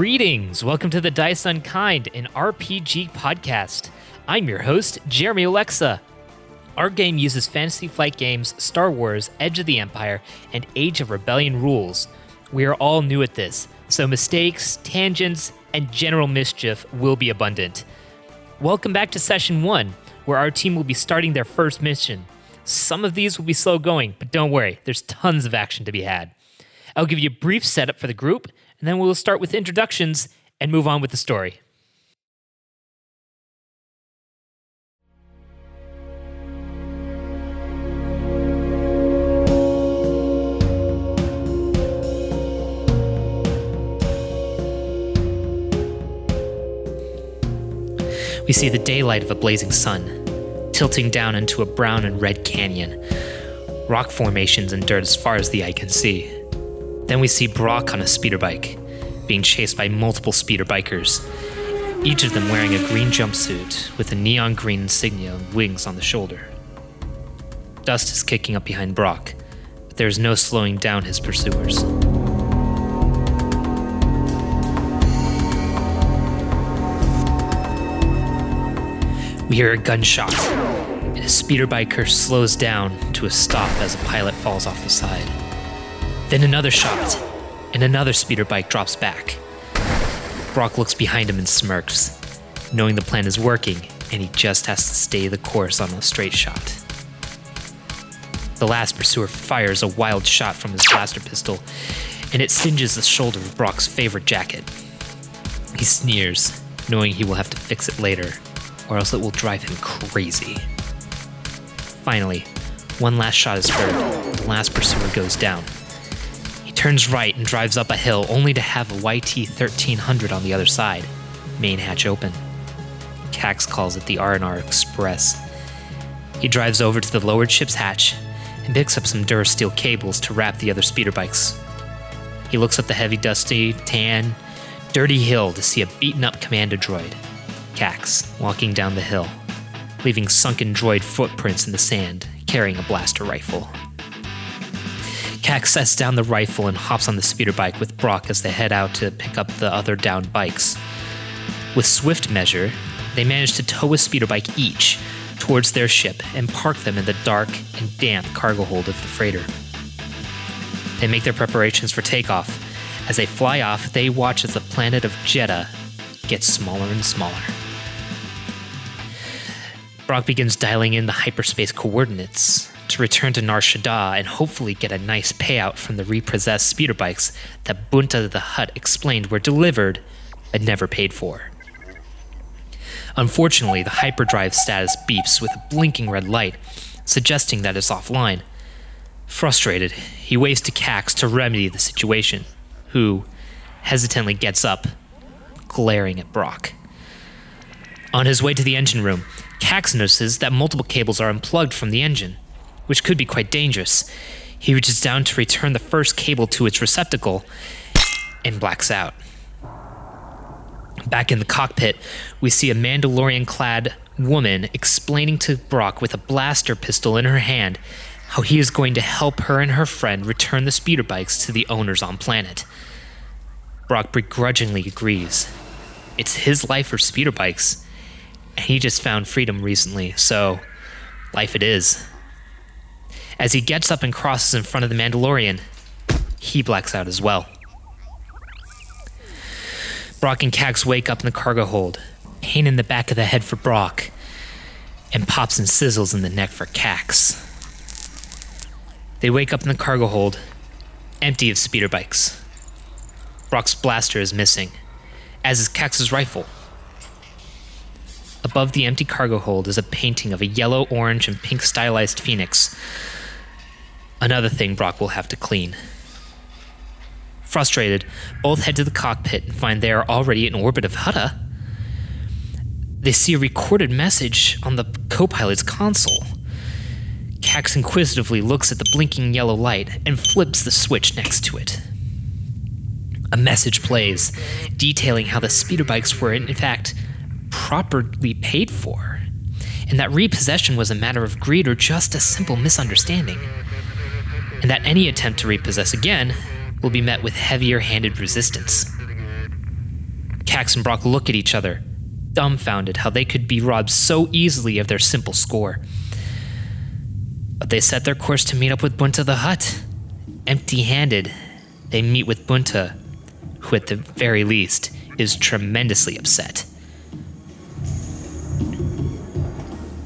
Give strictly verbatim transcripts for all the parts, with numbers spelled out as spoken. Greetings! Welcome to The Dice Unkind, an R P G podcast. I'm your host, Jeremy Alexa. Our game uses Fantasy Flight Games, Star Wars, Edge of the Empire, and Age of Rebellion rules. We are all new at this, so mistakes, tangents, and general mischief will be abundant. Welcome back to Session one, where our team will be starting their first mission. Some of these will be slow going, but don't worry, there's tons of action to be had. I'll give you a brief setup for the group, and then we'll start with introductions and move on with the story. We see the daylight of a blazing sun, tilting down into a brown and red canyon. Rock formations endured as far as the eye can see. Then we see Brock on a speeder bike, being chased by multiple speeder bikers, each of them wearing a green jumpsuit with a neon green insignia and wings on the shoulder. Dust is kicking up behind Brock, but there is no slowing down his pursuers. We hear a gunshot, and a speeder biker slows down to a stop as a pilot falls off the side. Then another shot, and another speeder bike drops back. Brock looks behind him and smirks, knowing the plan is working, and he just has to stay the course on a straight shot. The last pursuer fires a wild shot from his blaster pistol, and it singes the shoulder of Brock's favorite jacket. He sneers, knowing he will have to fix it later, or else it will drive him crazy. Finally, one last shot is heard, and the last pursuer goes down. Turns right and drives up a hill, only to have a Y T thirteen hundred on the other side, main hatch open. Kax calls it the R and R Express. He drives over to the lowered ship's hatch and picks up some Durasteel cables to wrap the other speeder bikes. He looks up the heavy, dusty, tan, dirty hill to see a beaten-up commando droid, Kax, walking down the hill, leaving sunken droid footprints in the sand, carrying a blaster rifle. Kax sets down the rifle and hops on the speeder bike with Brock as they head out to pick up the other downed bikes. With swift measure, they manage to tow a speeder bike each towards their ship and park them in the dark and damp cargo hold of the freighter. They make their preparations for takeoff. As they fly off, they watch as the planet of Jedha gets smaller and smaller. Brock begins dialing in the hyperspace coordinates to return to Nar Shaddaa and hopefully get a nice payout from the repossessed speeder bikes that Bunta the Hutt explained were delivered but never paid for. Unfortunately, the hyperdrive status beeps with a blinking red light, suggesting that it's offline. Frustrated, he waves to Kax to remedy the situation, who hesitantly gets up, glaring at Brock. On his way to the engine room, Kax notices that multiple cables are unplugged from the engine, which could be quite dangerous. He reaches down to return the first cable to its receptacle and blacks out. Back in the cockpit, we see a Mandalorian-clad woman explaining to Brock with a blaster pistol in her hand how he is going to help her and her friend return the speeder bikes to the owners on planet. Brock begrudgingly agrees. It's his life for speeder bikes, and he just found freedom recently, so life it is. As he gets up and crosses in front of the Mandalorian, he blacks out as well. Brock and Kax wake up in the cargo hold, pain in the back of the head for Brock, and pops and sizzles in the neck for Kax. They wake up in the cargo hold, empty of speeder bikes. Brock's blaster is missing, as is Kax's rifle. Above the empty cargo hold is a painting of a yellow, orange, and pink stylized phoenix. Another thing Brock will have to clean. Frustrated, both head to the cockpit and find they are already in orbit of Hutta. They see a recorded message on the co-pilot's console. Kax inquisitively looks at the blinking yellow light and flips the switch next to it. A message plays, detailing how the speeder bikes were, in fact, properly paid for, and that repossession was a matter of greed or just a simple misunderstanding, and that any attempt to repossess again will be met with heavier-handed resistance. Kax and Brock look at each other, dumbfounded how they could be robbed so easily of their simple score. But they set their course to meet up with Bunta the Hutt. Empty-handed, they meet with Bunta, who at the very least is tremendously upset.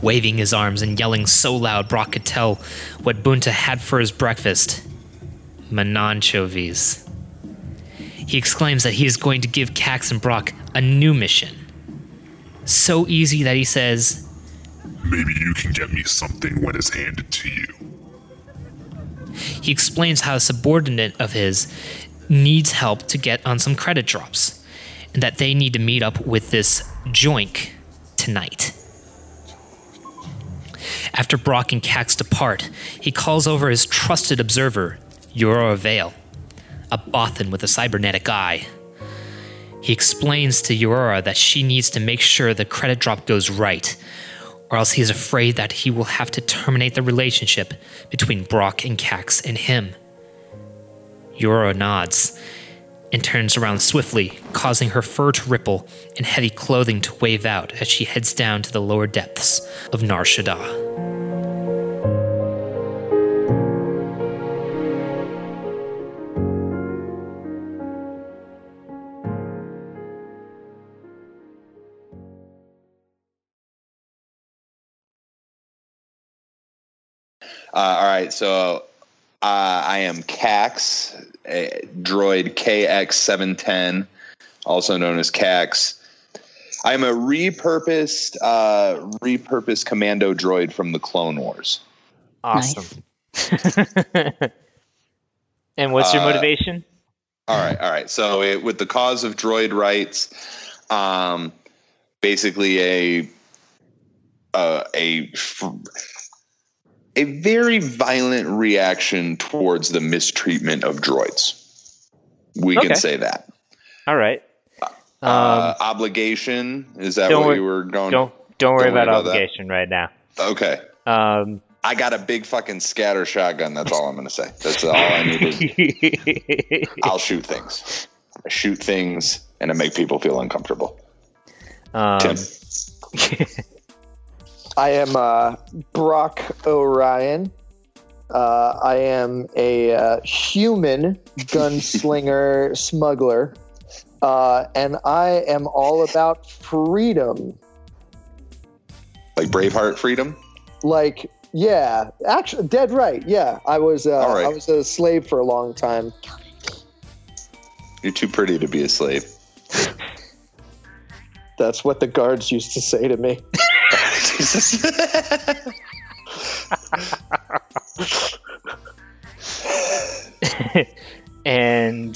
Waving his arms and yelling so loud Brock could tell what Bunta had for his breakfast. Mananchovies. He exclaims that he is going to give Kax and Brock a new mission. So easy that he says, "Maybe you can get me something when it's handed to you." He explains how a subordinate of his needs help to get on some credit drops, and that they need to meet up with this Joink tonight. After Brock and Kax depart, he calls over his trusted observer, Eurora Vale, a Bothan with a cybernetic eye. He explains to Eurora that she needs to make sure the credit drop goes right, or else he's afraid that he will have to terminate the relationship between Brock and Kax and him. Eurora nods and turns around swiftly, causing her fur to ripple and heavy clothing to wave out as she heads down to the lower depths of Nar Shaddaa. Uh, all right, so uh, I am Kax, droid K X seven ten, also known as Kax. I'm a repurposed, uh, repurposed commando droid from the Clone Wars. Awesome. Nice. And what's your uh, motivation? All right, all right. So it, with the cause of droid rights, um, basically a uh, a. Fr- A very violent reaction towards the mistreatment of droids. We okay. can say that. All right. Um, uh, obligation. Is that what we were going? Don't don't worry, don't worry about, about obligation that. Right now. Okay. Um, I got a big fucking scatter shotgun. That's all I'm going to say. That's all I needed. I'll shoot things. I shoot things, and I make people feel uncomfortable. Um, Tim. I am uh, Brock Orion. Uh, I am a uh, human gunslinger smuggler. Uh, and I am all about freedom. Like Braveheart freedom? Like, yeah. Actually, dead right. Yeah. I was, uh, right. I was a slave for a long time. You're too pretty to be a slave. That's what the guards used to say to me. Jesus. And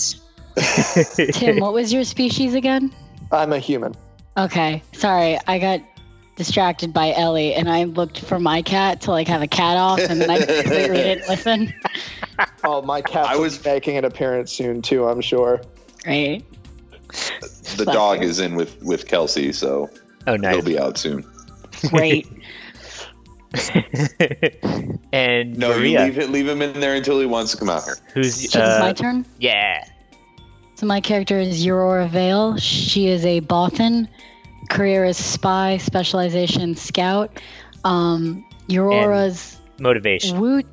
Tim, what was your species again? I'm a human. Okay, sorry, I got distracted by Ellie, and I looked for my cat to like have a cat off, and then I completely didn't listen. Oh, my cat was making an appearance soon too, I'm sure. Right. The Sorry. Dog is in with, with Kelsey, so oh, nice. He'll be out soon. Great. And no, Maria. You leave, leave him in there until he wants to come out here. Who's uh, it's my turn? Yeah. So my character is Eurora Vale. She is a Bothan. Career is spy, specialization scout. Um, Eurora's and motivation. Wu-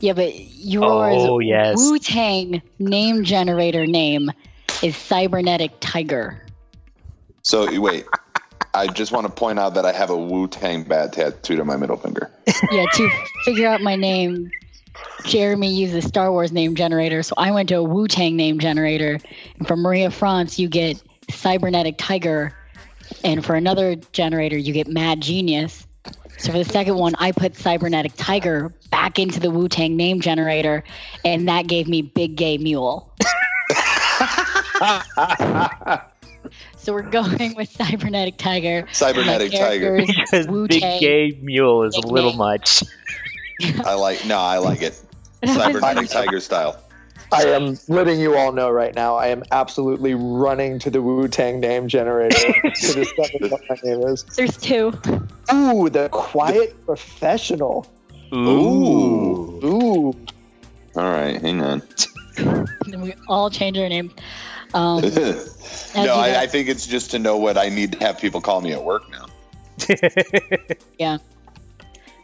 yeah, but Eurora's oh, yes. Wu-Tang name generator name is cybernetic tiger. So wait, I just want to point out that I have a Wu-Tang bat tattooed on my middle finger. Yeah, to figure out my name, Jeremy used a Star Wars name generator, so I went to a Wu-Tang name generator. And for Maria France, you get cybernetic tiger. And for another generator, you get mad genius. So for the second one, I put cybernetic tiger back into the Wu-Tang name generator, and that gave me big gay mule. So we're going with cybernetic tiger. Cybernetic tiger. Because Wu-Tang big gay mule is a little name. Much. I like. No, I like it. Cybernetic tiger style. I am letting you all know right now. I am absolutely running to the Wu-Tang name generator to discover what my name is. There's two. Ooh, the quiet professional. Ooh. Ooh. All right, hang on. Then we all change our name. Um, no, I, I think it's just to know what I need to have people call me at work now. Yeah.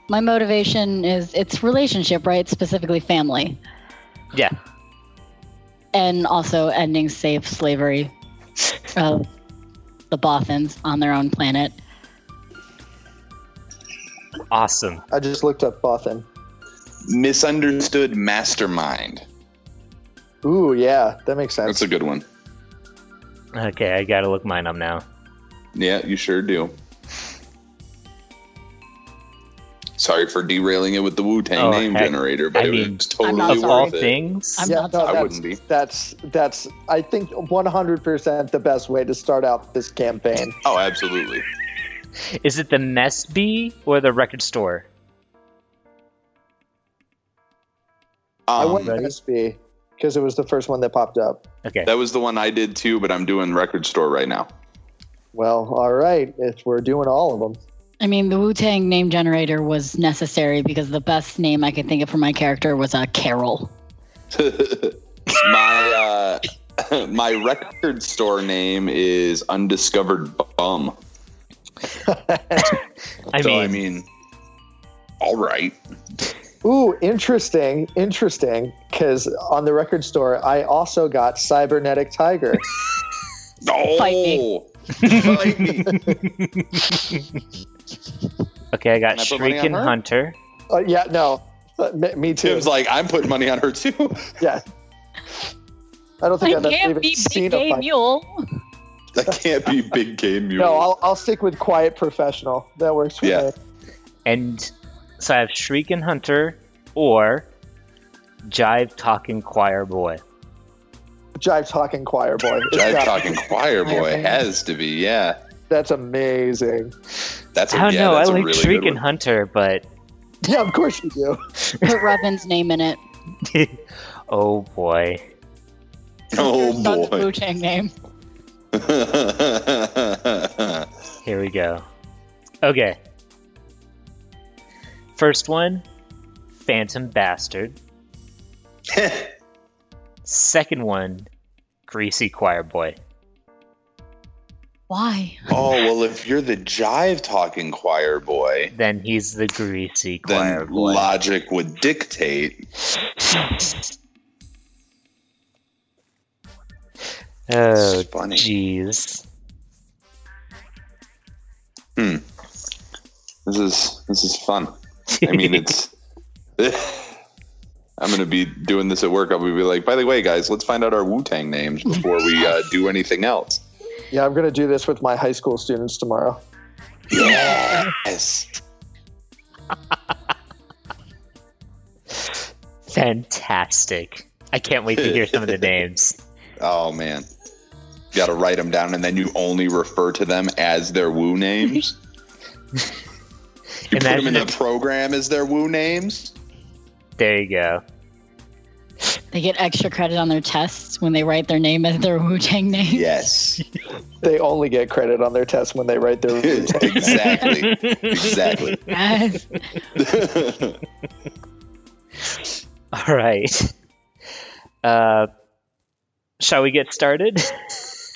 My motivation is, it's relationship, right? Specifically family. Yeah. And also ending safe slavery of the Bothans on their own planet. Awesome. I just looked up Bothan. Misunderstood mastermind. Ooh, yeah. That makes sense. That's a good one. Okay, I gotta look mine up now. Yeah, you sure do. Sorry for derailing it with the Wu-Tang oh, name heck. generator, but I it mean, was totally of all it. things. I'm yeah, not no, I wouldn't be. That's that's I think one hundred percent the best way to start out this campaign. Oh, absolutely. Is it the Mess Bee or the Record Store? Um, I went to Mess Bee because it was the first one that popped up. Okay, that was the one I did too, but I'm doing Record Store right now. Well, all right. If we're doing all of them. I mean, the Wu-Tang name generator was necessary because the best name I could think of for my character was uh, Carol. my uh, my record store name is Undiscovered Bum. I so, mean, I mean, all right. Ooh, interesting, interesting. Because on the record store, I also got Cybernetic Tiger. Oh, fight me. Fight me. Okay, I got Shrieking Hunter. Uh, yeah, no, me, me too. It was like, I'm putting money on her too. Yeah, I don't think I I've can't even be seen big gay mule. I can't be big gay mule. No, I'll I'll stick with quiet professional. That works for yeah. me. And so I have Shrieking Hunter or Jive Talking Choir Boy. Jive Talking Choir Boy. Jive Talking Choir Boy has to be, yeah. That's amazing. That's a, I don't yeah, know. That's I like really Shriek and Hunter, but yeah, of course you do. Put Robin's name in it. Oh boy. Oh boy. Not the Wu-Tang name. Here we go. Okay. First one, Phantom Bastard. Second one, Greasy Choir Boy. Why? Oh, well, if you're the jive-talking choir boy... Then he's the greasy choir then boy. Then logic would dictate. Oh, jeez. Hmm. This is, this is fun. I mean, it's... I'm going to be doing this at work. I'll be like, by the way, guys, let's find out our Wu-Tang names before we uh, do anything else. Yeah, I'm going to do this with my high school students tomorrow. Yes! Fantastic. I can't wait to hear some of the names. Oh, man. You got to write them down, and then you only refer to them as their Wu names? You Imagine put them in the if... program as their Wu names? There you go. They get extra credit on their tests when they write their name as their Wu-Tang name. Yes. They only get credit on their tests when they write their Wu-Tang name. Exactly. Exactly. Yes. All right. Uh, shall we get started?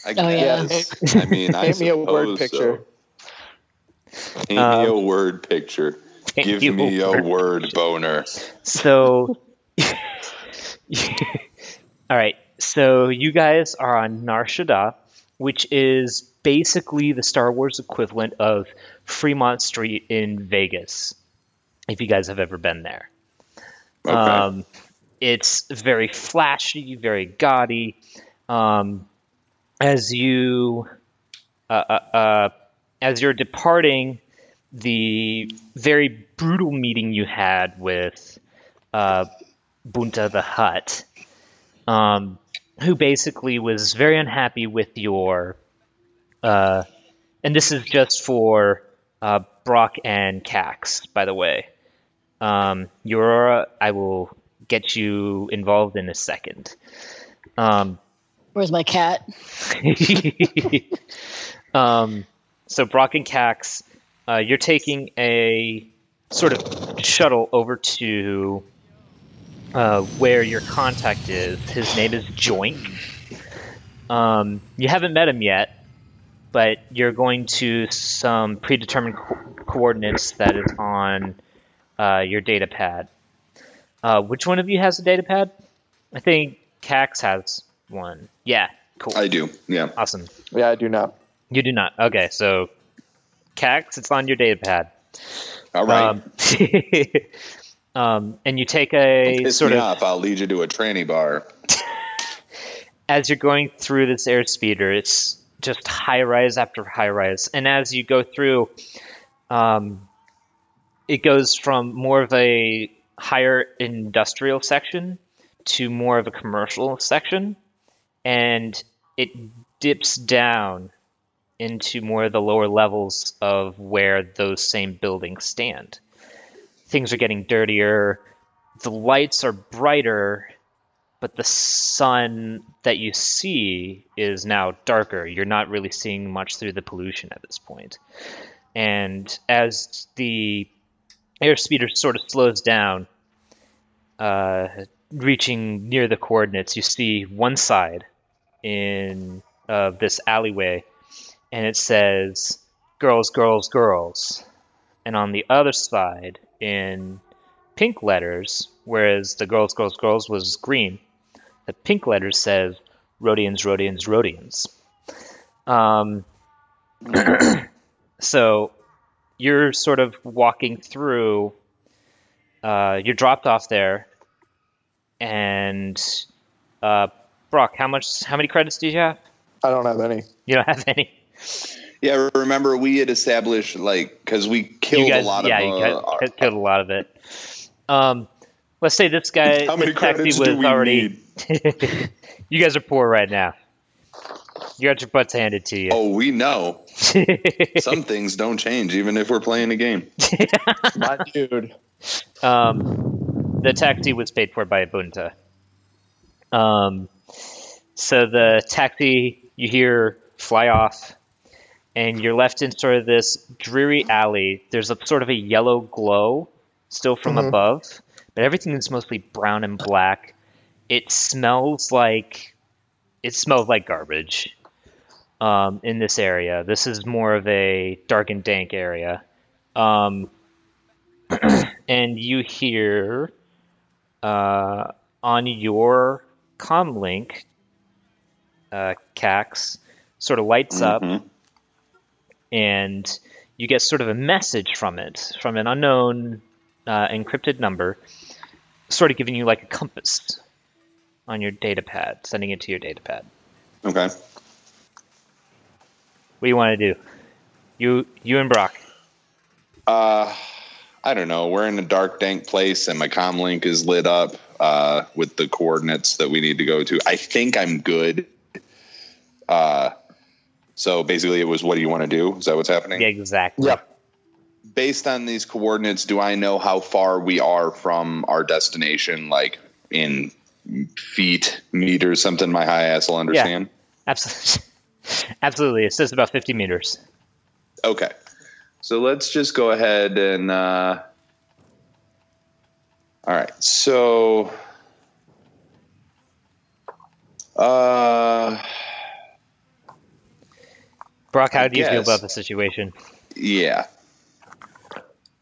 I guess. Oh, yeah. Yes. I mean, I Paint me a word picture. So. Paint um, me a word picture. Give me a word, word boner. So... All right, so you guys are on Nar Shaddaa, which is basically the Star Wars equivalent of Fremont Street in Vegas, if you guys have ever been there. Okay. Um, it's very flashy, very gaudy. Um, as you uh, uh, uh, as you're departing, the very brutal meeting you had with... Uh, Bunta the Hutt, um, who basically was very unhappy with your, uh, and this is just for uh, Brock and Kax, by the way. Um, Eurora, I will get you involved in a second. Um, Where's my cat? um, so Brock and Kax, uh, you're taking a sort of shuttle over to... Uh, where your contact is. His name is Joink. Um, you haven't met him yet, but you're going to some predetermined co- coordinates that is on uh, your data pad. Uh, which one of you has a data pad? I think Kax has one. Yeah, cool. I do, yeah. Awesome. Yeah, I do not. You do not. Okay, so Kax, it's on your data pad. All right. Um, um, and you take a Piss sort me of... up. I'll lead you to a tranny bar. As you're going through this airspeeder, it's just high rise after high rise. And as you go through, um, it goes from more of a higher industrial section to more of a commercial section. And it dips down into more of the lower levels of where those same buildings stand. Things are getting dirtier. The lights are brighter, but the sun that you see is now darker. You're not really seeing much through the pollution at this point. And as the airspeeder sort of slows down, uh, reaching near the coordinates, you see one side in of uh, this alleyway, and it says, girls, girls, girls. And on the other side, in pink letters, whereas the girls, girls, girls was green, the pink letters says, Rhodians, Rhodians, Rhodians. Um, so you're sort of walking through, uh, you're dropped off there, and uh, Brock, how much? How many credits do you have? I don't have any. You don't have any? Yeah, remember we had established, like, because we killed guys, a lot yeah, of it. Yeah, you uh, killed a lot of it. Um, let's say this guy... How many credits was do we already... need? You guys are poor right now. You got your butts handed to you. Oh, we know. Some things don't change, even if we're playing a game. My dude. Um, the taxi was paid for by Bunta. Um, so the taxi, you hear... fly off, and you're left in sort of this dreary alley. There's a sort of a yellow glow still from mm-hmm. above, but everything is mostly brown and black. It smells like it smells like garbage um, in this area. This is more of a dark and dank area. Um, and you hear uh, on your comm link, uh, Kax, sort of lights mm-hmm. up, and you get sort of a message from it, from an unknown uh, encrypted number, sort of giving you like a compass on your data pad, sending it to your data pad. Okay. What do you want to do? You you and Brock. Uh, I don't know. We're in a dark, dank place, and my comm link is lit up uh, with the coordinates that we need to go to. I think I'm good. Uh, So basically it was, what do you want to do? Is that what's happening? Yeah, exactly. Yep. Based on these coordinates, do I know how far we are from our destination, like in feet, meters, something my high ass will understand? Yeah, absolutely. Absolutely. It says about fifty meters. Okay. So let's just go ahead and, uh, all right. So, uh, Brock, how do you feel about the situation? Yeah.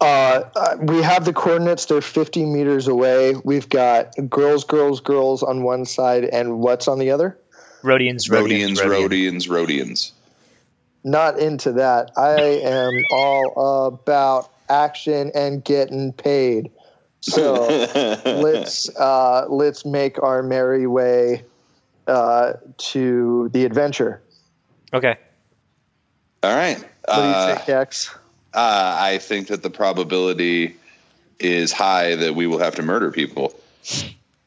Uh, we have the coordinates. They're fifty meters away. We've got girls, girls, girls on one side, and what's on the other? Rhodians, Rhodians, Rhodians, Rhodians. Not into that. I am all about action and getting paid. So let's uh, let's make our merry way uh, to the adventure. Okay. All right. What do you think, Kax? Uh, I think that the probability is high that we will have to murder people.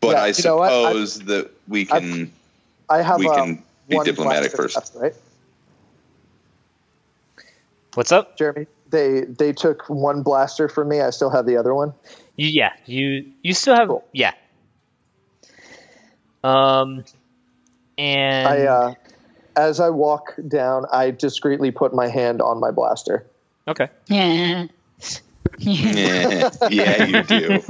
But yeah, I suppose I, that we can I, I have we can be diplomatic first. Left, right? What's up? Jeremy, they they took one blaster from me. I still have the other one. Yeah, you you still have cool. Yeah. Um and I uh As I walk down, I discreetly put my hand on my blaster. Okay. Yeah. Yeah, yeah you do.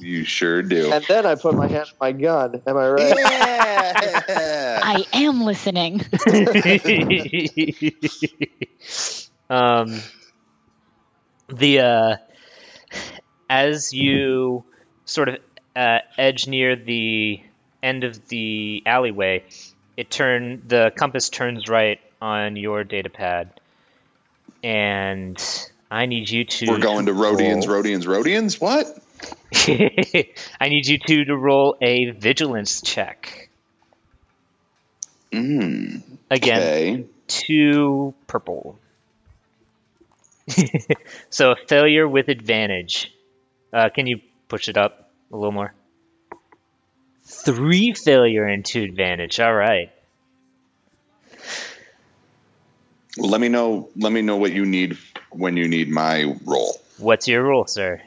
You sure do. And then I put my hand on my gun. Am I right? Yeah. I am listening. um, the uh, as you sort of uh, edge near the end of the alleyway, it turn the compass turns right on your data pad, and I need you to. We're going to Rodians, Rodians, Rodians. What? I need you two to roll a vigilance check. Mm, Again, okay. Two purple. So a failure with advantage. Uh, can you push it up a little more? Three failure and two advantage. All right. Let me know. Let me know what you need when you need my roll. What's your roll, sir?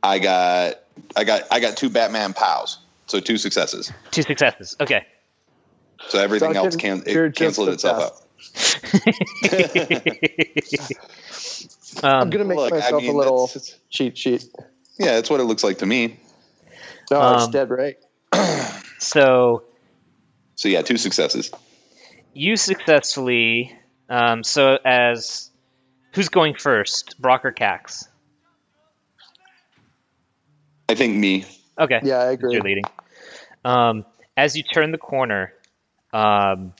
I got, I got, I got two Batman pows, so two successes. Two successes. Okay. So everything so else can it canceled itself out. um, I'm gonna make look, myself I mean, a little cheat sheet. Yeah, that's what it looks like to me. No, um, it's dead right. so. So yeah, two successes. You successfully. Um, so as who's going first, Brock or Kax? I think me. Okay. Yeah, I agree. You're leading. Um, as you turn the corner, um,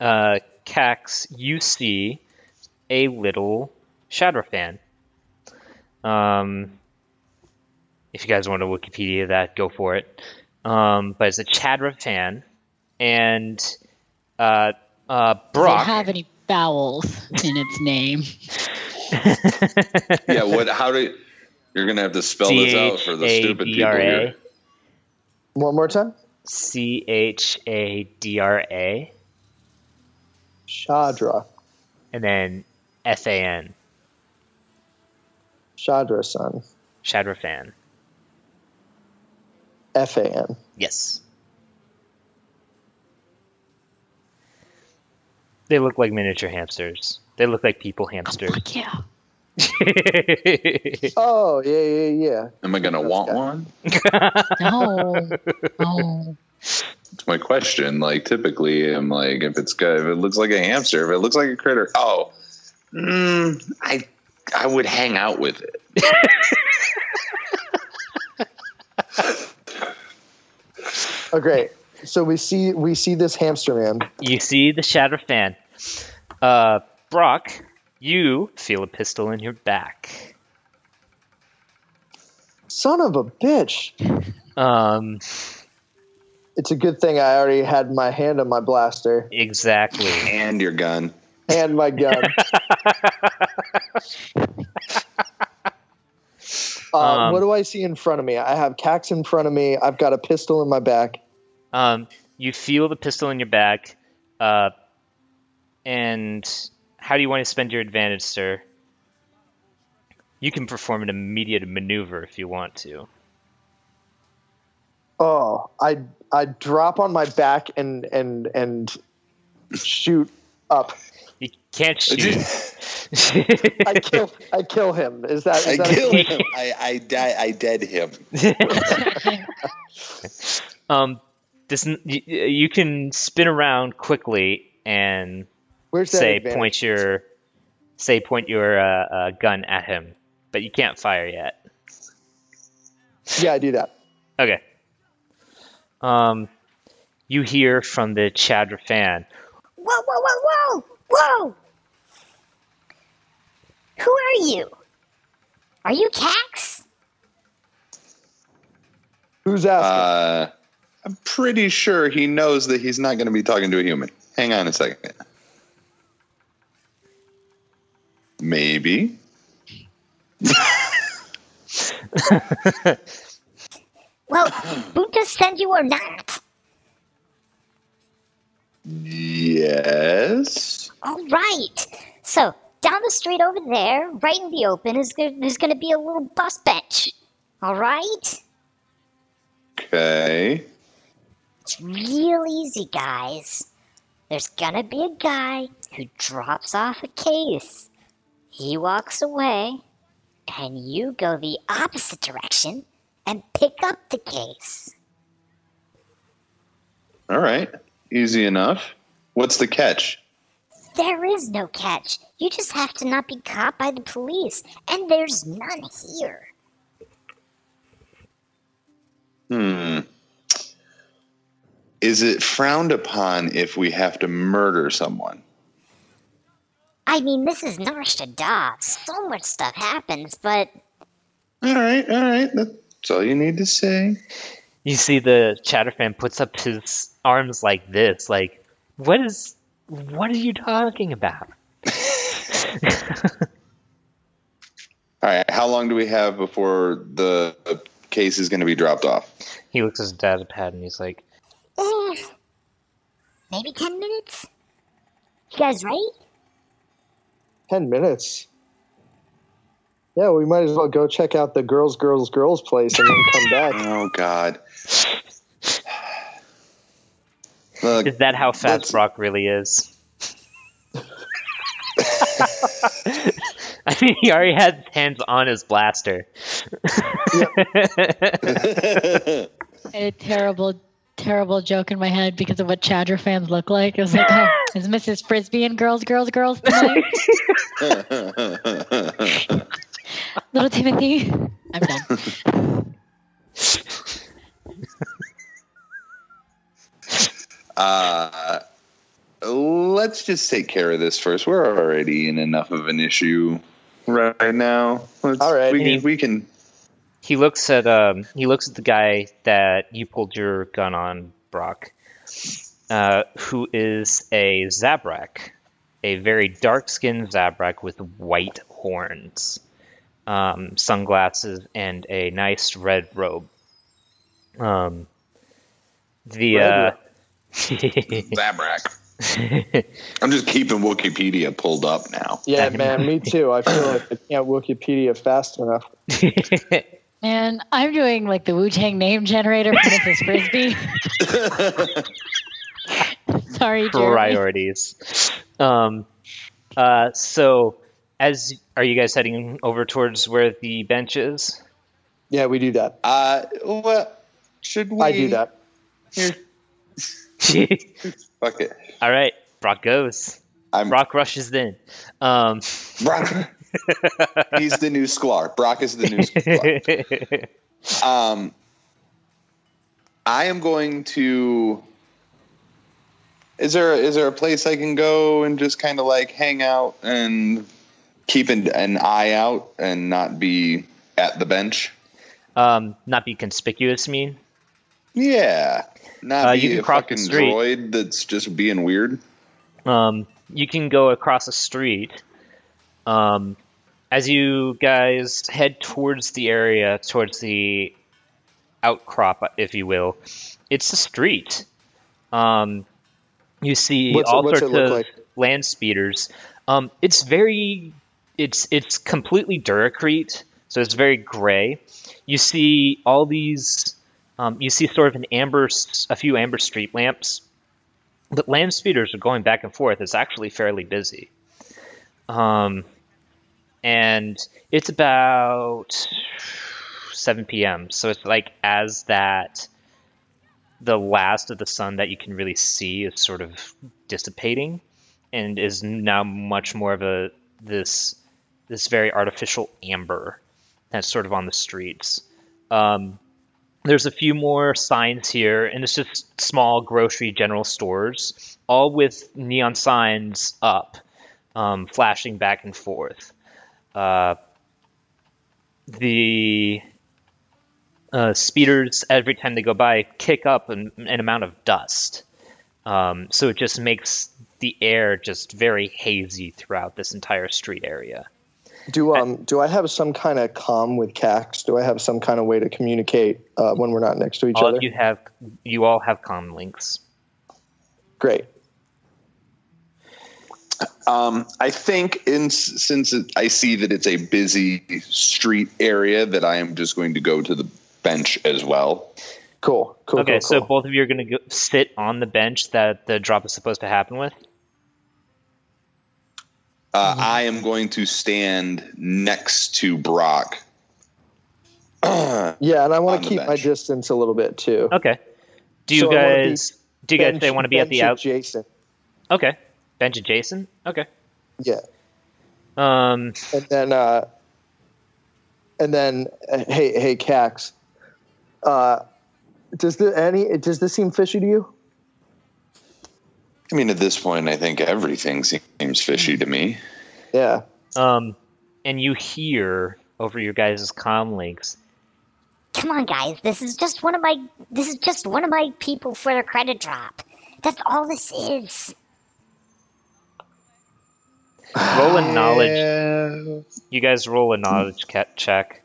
uh, Kax, you see a little Chadra-Fan. Um, if you guys want to Wikipedia that, go for it. Um, but it's a Chadra-Fan, and uh, uh, Brock. Does it have any vowels in its name? Yeah. What? How do? You're going to have to spell this out for the stupid people here. One more time? C H A D R A. Chadra. And then F A N. Chadra-san. Chadra-fan. F A N. Yes. They look like miniature hamsters. They look like people hamsters. Oh, yeah. oh yeah yeah yeah am I gonna That's want one? no no It's my question. Like typically I'm like, if it's good, if it looks like a hamster, if it looks like a critter, oh mm, I I would hang out with it. Oh great, so we see we see this hamster man. You see the Chadra-Fan. uh Brock, you feel a pistol in your back. Son of a bitch. Um, it's a good thing I already had my hand on my blaster. Exactly. And your gun. And my gun. uh, um, what do I see in front of me? I have Kax in front of me. I've got a pistol in my back. Um, you feel the pistol in your back. Uh, and... How do you want to spend your advantage, sir? You can perform an immediate maneuver if you want to. Oh, I I drop on my back and and and shoot up. You can't shoot. I kill I kill him. Is that? Is I that kill a- him. I I die. I dead him. um, this you, you can spin around quickly and. Where's that say advantage? point your say point your uh, uh, gun at him, but you can't fire yet. Yeah, I do that. Okay. Um, you hear from the Chadra-Fan. Whoa, whoa, whoa, whoa, whoa! Who are you? Are you Kax? Who's asking? Uh, I'm pretty sure he knows that he's not going to be talking to a human. Hang on a second. Maybe. Well, Bunta sent you or not? Yes. All right. So down the street over there, right in the open, is there, there's going to be a little bus bench. All right. Okay. It's real easy, guys. There's going to be a guy who drops off a case. He walks away, and you go the opposite direction and pick up the case. All right. Easy enough. What's the catch? There is no catch. You just have to not be caught by the police, and there's none here. Hmm. Is it frowned upon if we have to murder someone? I mean, this is Nar Shaddaa. So much stuff happens, but... All right, all right. That's all you need to say. You see the Chadra-Fan puts up his arms like this, like, what is... What are you talking about? All right, how long do we have before the case is going to be dropped off? He looks at his datapad and he's like... Uh, maybe ten minutes? You guys ready? Ten minutes? Yeah, we might as well go check out the girls, girls, girls place and then come back. Oh, God. Look, is that how fast Brock really is? I mean, he already has his hands on his blaster. I had a terrible, terrible joke in my head because of what Chadra fans look like. It was like, oh, is Missus Frisbee in Girls, Girls, Girls tonight? Little Timothy, I'm done. Uh, let's just take care of this first. We're already in enough of an issue right now. Let's, All right, we, he, we can. He looks at um. He looks at the guy that you pulled your gun on, Brock, uh, who is a Zabrak, a very dark-skinned Zabrak with white horns, um, sunglasses, and a nice red robe. Um, the red uh. Robe. Zabrak. I'm just keeping Wikipedia pulled up now. Yeah, man, me too. I feel like I can't Wikipedia fast enough. Man, I'm doing like the Wu-Tang name generator for Missus Frisbee. Sorry, Jeremy. Priorities. Um, uh, so, as are you guys heading over towards where the bench is? Yeah, we do that. Uh, well, should we? I do that. Here. Fuck it. All right, Brock goes. I'm, Brock rushes in. Um, Brock, he's the new Sklar. Brock is the new Sklar. um, I am going to. Is there is there a place I can go and just kind of like hang out and keep an, an eye out and not be at the bench? Um, not be conspicuous, you mean? Yeah. Not uh, you can a cross fucking the street. Droid that's just being weird. Um, you can go across a street. Um, as you guys head towards the area, towards the outcrop, if you will, it's a street. Um, you see what's all it, what's sorts of like? Land speeders. Um, it's very, it's it's completely Duracrete, so it's very gray. You see all these. Um, you see sort of an amber, a few amber street lamps. The land speeders are going back and forth. It's actually fairly busy. Um, and it's about seven p.m. So it's like as that, the last of the sun that you can really see is sort of dissipating and is now much more of a this this very artificial amber that's sort of on the streets. Um There's a few more signs here, and it's just small grocery general stores, all with neon signs up, um, flashing back and forth. Uh, the uh, speeders, every time they go by, kick up an, an amount of dust. Um, so it just makes the air just very hazy throughout this entire street area. Do um do I have some kind of comm with Kax? Do I have some kind of way to communicate uh, when we're not next to each all other? You have you all have comm links. Great. Um, I think in since it, I see that it's a busy street area, that I am just going to go to the bench as well. Cool. Cool. Okay, cool, so cool. Both of you are going to sit on the bench that the drop is supposed to happen with. Uh, I am going to stand next to Brock Yeah, and I want to keep my distance a little bit too. Okay. Do you so guys? Do you bench, guys? They want to be at the out. Jason. Okay. Bench Jason. Okay. Yeah. Um. And then, uh, and then, hey, hey, Kax. Uh, does the any? Does this seem fishy to you? I mean, at this point, I think everything seems fishy to me. Yeah. Um, and you hear over your guys' comm links. Come on, guys! This is just one of my. This is just one of my people for the credit drop. That's all this is. Roll a knowledge. You guys roll a knowledge check.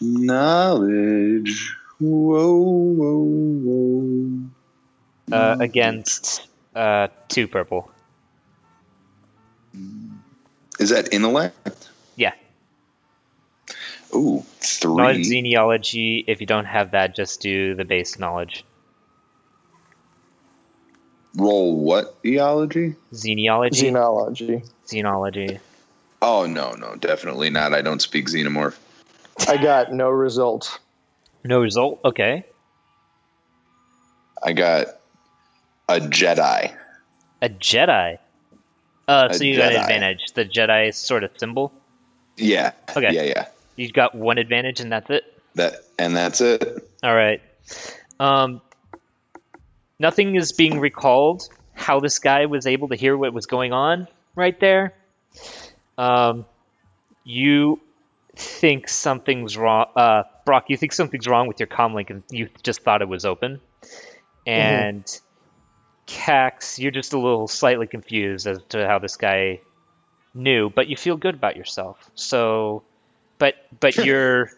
Knowledge. Whoa, whoa, whoa. Uh, against uh, two purple. Is that intellect? Yeah. Ooh, three. Knowledge genealogy. If you don't have that, just do the base knowledge. Roll what genealogy? Xenology. Xenology. Xenology. Oh, no, no, definitely not. I don't speak xenomorph. I got no result. No result? Okay. I got a Jedi. A Jedi? Uh, so a you Jedi. Got an advantage. The Jedi sort of symbol? Yeah. Okay. Yeah, yeah. You've got one advantage and that's it? That And that's it. All right. Um... Nothing is being recalled. How this guy was able to hear what was going on right there. Um, you think something's wrong. Uh, Brock, you think something's wrong with your comlink, and you just thought it was open. And mm-hmm. Kax, you're just a little slightly confused as to how this guy knew, but you feel good about yourself. So, but but sure. you're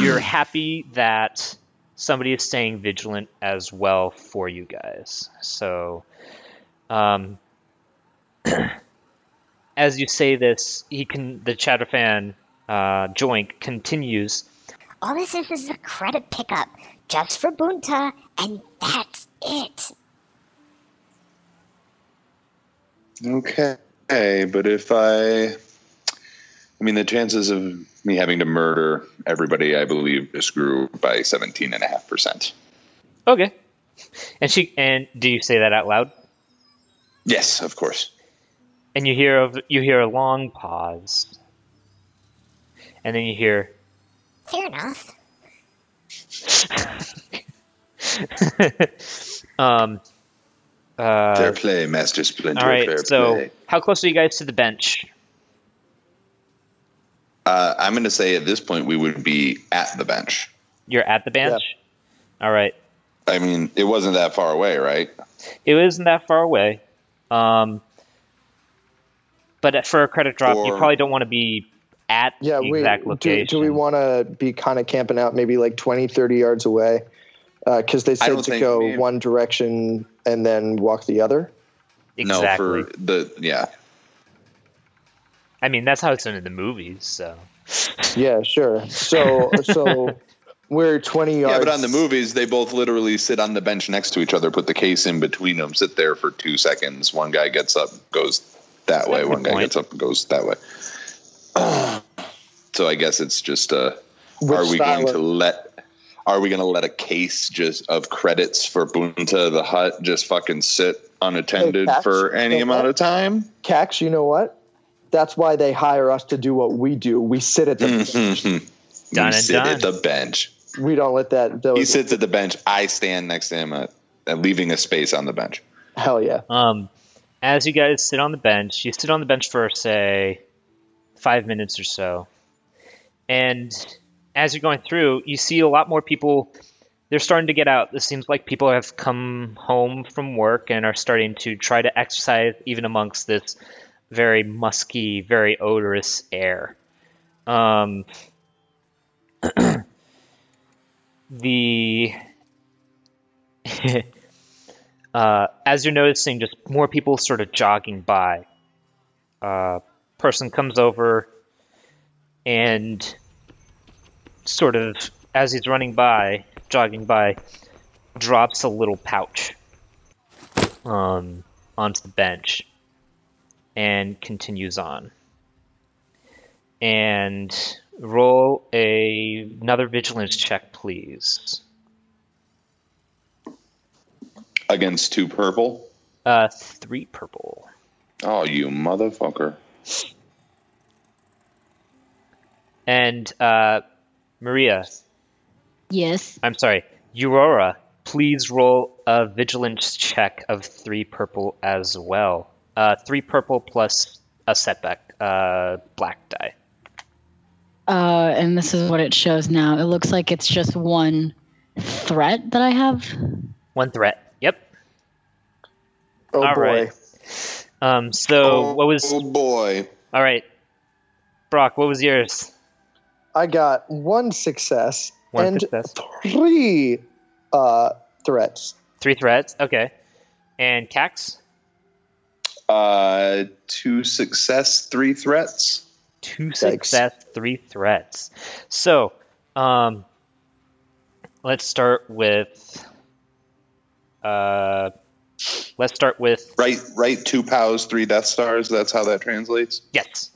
you're happy that. Somebody is staying vigilant as well for you guys. So, um, as you say this, he can. The Chadra-Fan uh, Joink continues. All this is is a credit pickup, just for Bunta, and that's it. Okay, but if I, I mean, the chances of me having to murder everybody, I believe, just grew by seventeen point five percent. Okay. And she and do you say that out loud? Yes, of course. And you hear of you hear a long pause. And then you hear fair enough. um uh, Fair play, Master Splinter. All right, fair so play. How close are you guys to the bench? Uh, I'm going to say at this point we would be at the bench. You're at the bench? Yeah. All right. I mean, it wasn't that far away, right? It wasn't that far away. Um, but for a credit drop, or, you probably don't want to be at yeah, the exact we, location. Do, do we want to be kind of camping out maybe like twenty, thirty yards away? Because uh, they said to go maybe. one direction and then walk the other? Exactly. No, for the – yeah. I mean, that's how it's done in the movies, so. Yeah, sure. So so we're twenty yards. Yeah, but on the movies, they both literally sit on the bench next to each other, put the case in between them, sit there for two seconds. One guy gets up, goes that way. One guy gets up and goes that way. Uh, so I guess it's just, uh, are we going to let... Are we going to let a case just of credits for Bunta the Hutt just fucking sit unattended hey, Kax, for any you know amount what? of time? Kax, you know what? That's why they hire us to do what we do. We sit at the mm-hmm. bench. Done we sit done. at the bench. We don't let that. Those he sits at the bench. I stand next to him, uh, leaving a space on the bench. Hell yeah. Um, as you guys sit on the bench, you sit on the bench for, say, five minutes or so. And as you're going through, you see a lot more people. They're starting to get out. It seems like people have come home from work and are starting to try to exercise even amongst this very musky, very odorous air. Um, the uh, as you're noticing, just more people sort of jogging by. A uh, person comes over and sort of, as he's running by, jogging by, drops a little pouch um, onto the bench. And continues on. And Roll a, another vigilance check, please. Against two purple? Uh, three purple. Oh, you motherfucker. And, uh, Maria. Yes? I'm sorry. Eurora, please roll a vigilance check of three purple as well. Uh, three purple plus a setback, uh, black die. Uh, and this is what it shows now. It looks like it's just one threat that I have. One threat. Yep. Oh, all boy. Right. Um, so oh, what was... Oh, boy. All right. Brock, what was yours? I got one success one and success. three uh, threats. Three threats? Okay. And Kax? Uh, two success, three threats. Two success, Thanks. three threats. So, um, let's start with. Uh, let's start with. Right, right. Two pows, three Death Stars. That's how that translates. Yes.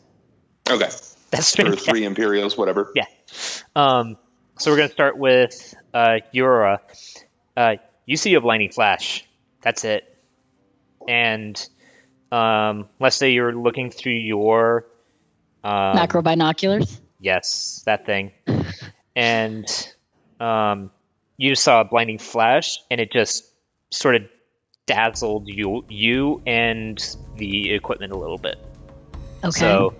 Okay. That's or three Imperials, whatever. Yeah. Um. So we're gonna start with uh, Eurora. Uh, you see a blinding flash. That's it. And, um, let's say you're looking through your. Um, macro binoculars? Yes, that thing. And um, you saw a blinding flash, and it just sort of dazzled you, you and the equipment a little bit. Okay. So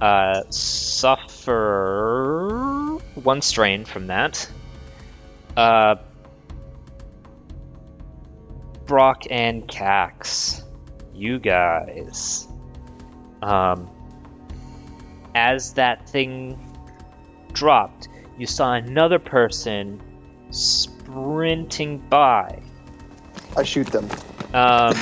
uh, suffer one strain from that. Uh, Brock and Kax, you guys... Um. As that thing dropped, you saw another person sprinting by. I shoot them. Um,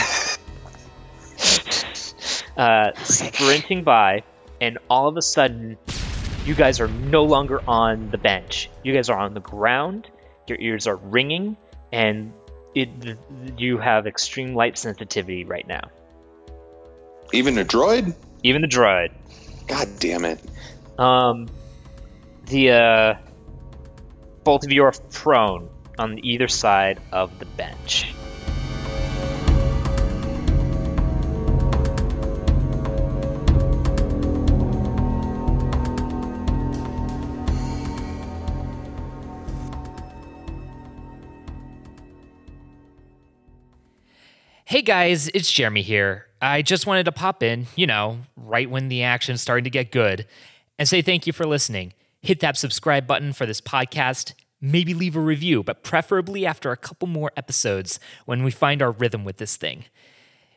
uh, sprinting by, and all of a sudden, you guys are no longer on the bench. You guys are on the ground, your ears are ringing, and it, you have extreme light sensitivity right now. Even a droid? Even the droid. God damn it. Um, the, uh, both of you are prone on either side of the bench. Hey guys, it's Jeremy here. I just wanted to pop in, you know, right when the action's starting to get good, and say thank you for listening. Hit that subscribe button for this podcast. Maybe leave a review, but preferably after a couple more episodes when we find our rhythm with this thing.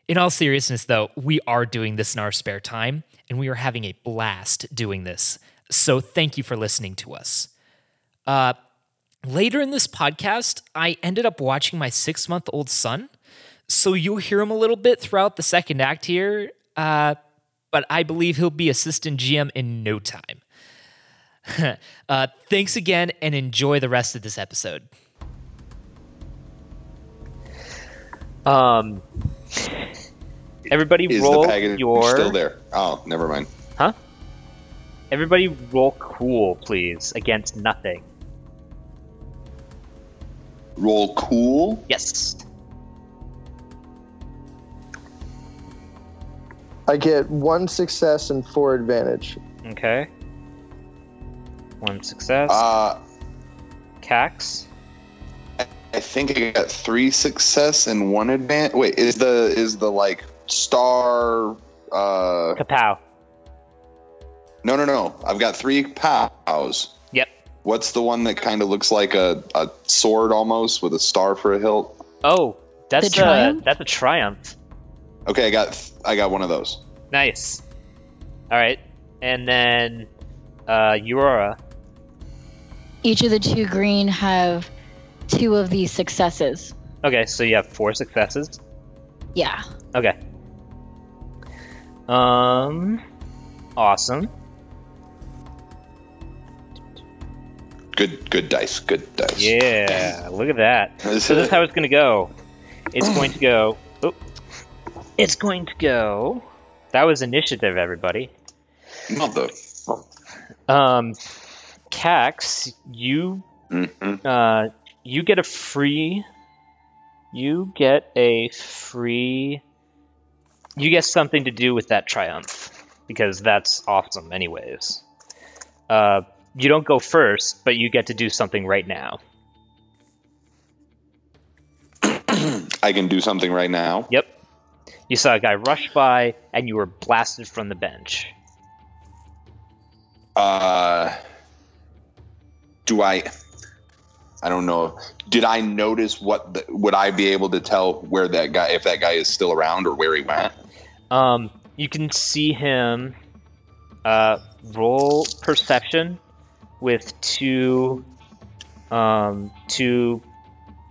In all seriousness, though, we are doing this in our spare time, and we are having a blast doing this. So thank you for listening to us. Uh, later in this podcast, I ended up watching my six-month-old son. So you'll hear him a little bit throughout the second act here, uh, but I believe he'll be assistant G M in no time. uh, thanks again, and enjoy the rest of this episode. Um, everybody Is roll the bag your... still there? Oh, never mind. Huh? Everybody roll cool, please, against nothing. Roll cool? Yes. I get one success and four advantage. Okay. One success. Uh, Kax? I think I got three success and one advantage. Wait, is the, is the like, star... Uh, Kapow. No, no, no. I've got three pows. Yep. What's the one that kind of looks like a, a sword almost with a star for a hilt? Oh, that's, a, that's a triumph. Okay, I got I got one of those. Nice. All right, and then uh, Eurora. Each of the two green have two of these successes. Okay, so you have four successes. Yeah. Okay. Um, awesome. Good, good dice, good dice. Yeah, look at that. So this is how it's gonna go. It's going to go. Oh. It's going to go... That was initiative, everybody. Mother. Um, Kax, you mm-hmm. uh, you get a free you get a free you get something to do with that triumph, because that's awesome anyways. Uh, you don't go first, but you get to do something right now. I can do something right now? Yep. You saw a guy rush by, and you were blasted from the bench. Uh, do I... I don't know. Did I notice what... The, would I be able to tell where that guy... if that guy is still around or where he went? Um, you can see him... Uh, roll perception with two... Um, two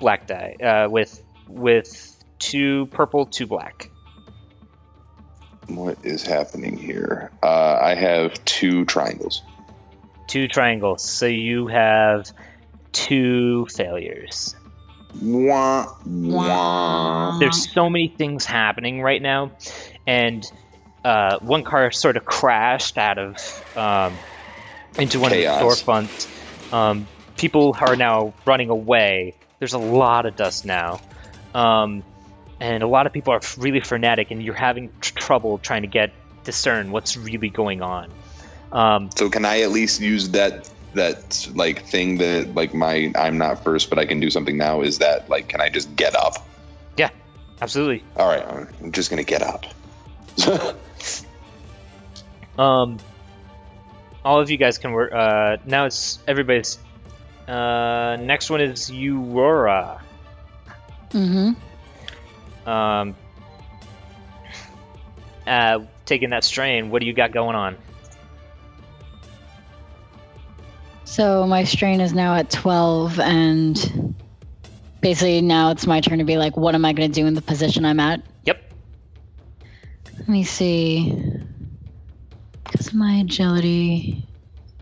black die. Uh, with... with... Two purple, two black. What is happening here? Uh, I have two triangles. Two triangles. So you have two failures. Wah, wah. There's so many things happening right now. And uh, one car sort of crashed out of um, into one Chaos. of the storefronts. Um, people are now running away. There's a lot of dust now. Um... And a lot of people are really frenetic, and you're having tr- trouble trying to get discern what's really going on. Um, so can I at least use that that like thing that like my I'm not first, but I can do something now? Is that like can I just get up? Yeah, absolutely. All right, I'm just gonna get up. um, all of you guys can work. Uh, now it's everybody's. Uh, next one is Eurora. Mm-hmm. Um, uh, taking that strain, what do you got going on? So my strain is now at twelve, and basically now it's my turn to be like, what am I going to do in the position I'm at? Yep. Let me see. Because my agility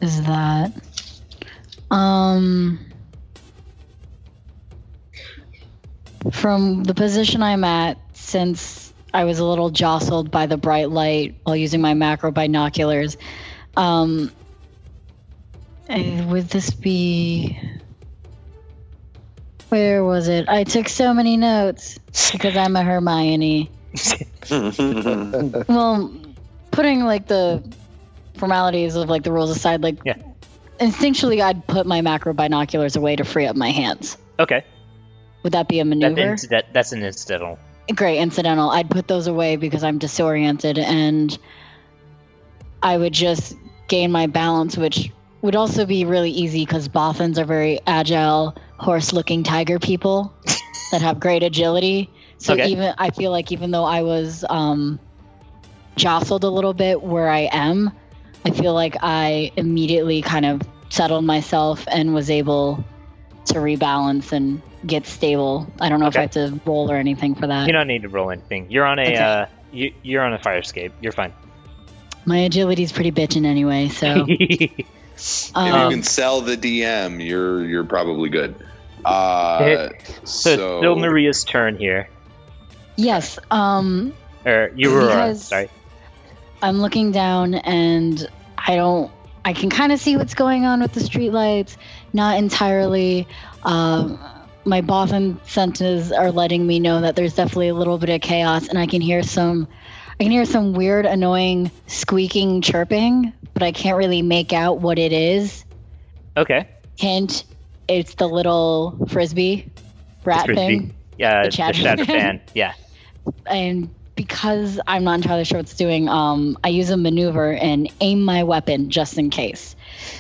is that. Um... From the position I'm at, since I was a little jostled by the bright light while using my macro binoculars, um, would this be... Where was it? I took so many notes because I'm a Hermione. Well, putting like the formalities of like the rules aside, like yeah. instinctually I'd put my macro binoculars away to free up my hands. Okay. Would that be a maneuver? That inc- that, that's an incidental. Great, incidental. I'd put those away because I'm disoriented, and I would just gain my balance, which would also be really easy because Bothans are very agile, horse-looking tiger people that have great agility. So okay. even I feel like even though I was um, jostled a little bit where I am, I feel like I immediately kind of settled myself and was able to rebalance and get stable. I don't know okay. if I have to roll or anything for that. You don't need to roll anything. You're on a okay. uh, you, you're on a fire escape. You're fine. My agility's pretty bitchin' anyway, so um, if you can sell the D M, you're you're probably good. Uh, so, so still Maria's turn here. Yes. Um. Or you were on, sorry. I'm looking down, and I don't. I can kind of see what's going on with the streetlights. Not entirely. Um. My Bothan senses are letting me know that there's definitely a little bit of chaos, and I can hear some, I can hear some weird, annoying, squeaking, chirping, but I can't really make out what it is. Okay. Hint: it's the little frisbee, rat frisbee. thing. Yeah, the Chadra-Fan. Yeah. And because I'm not entirely sure what it's doing, um, I use a maneuver and aim my weapon just in case.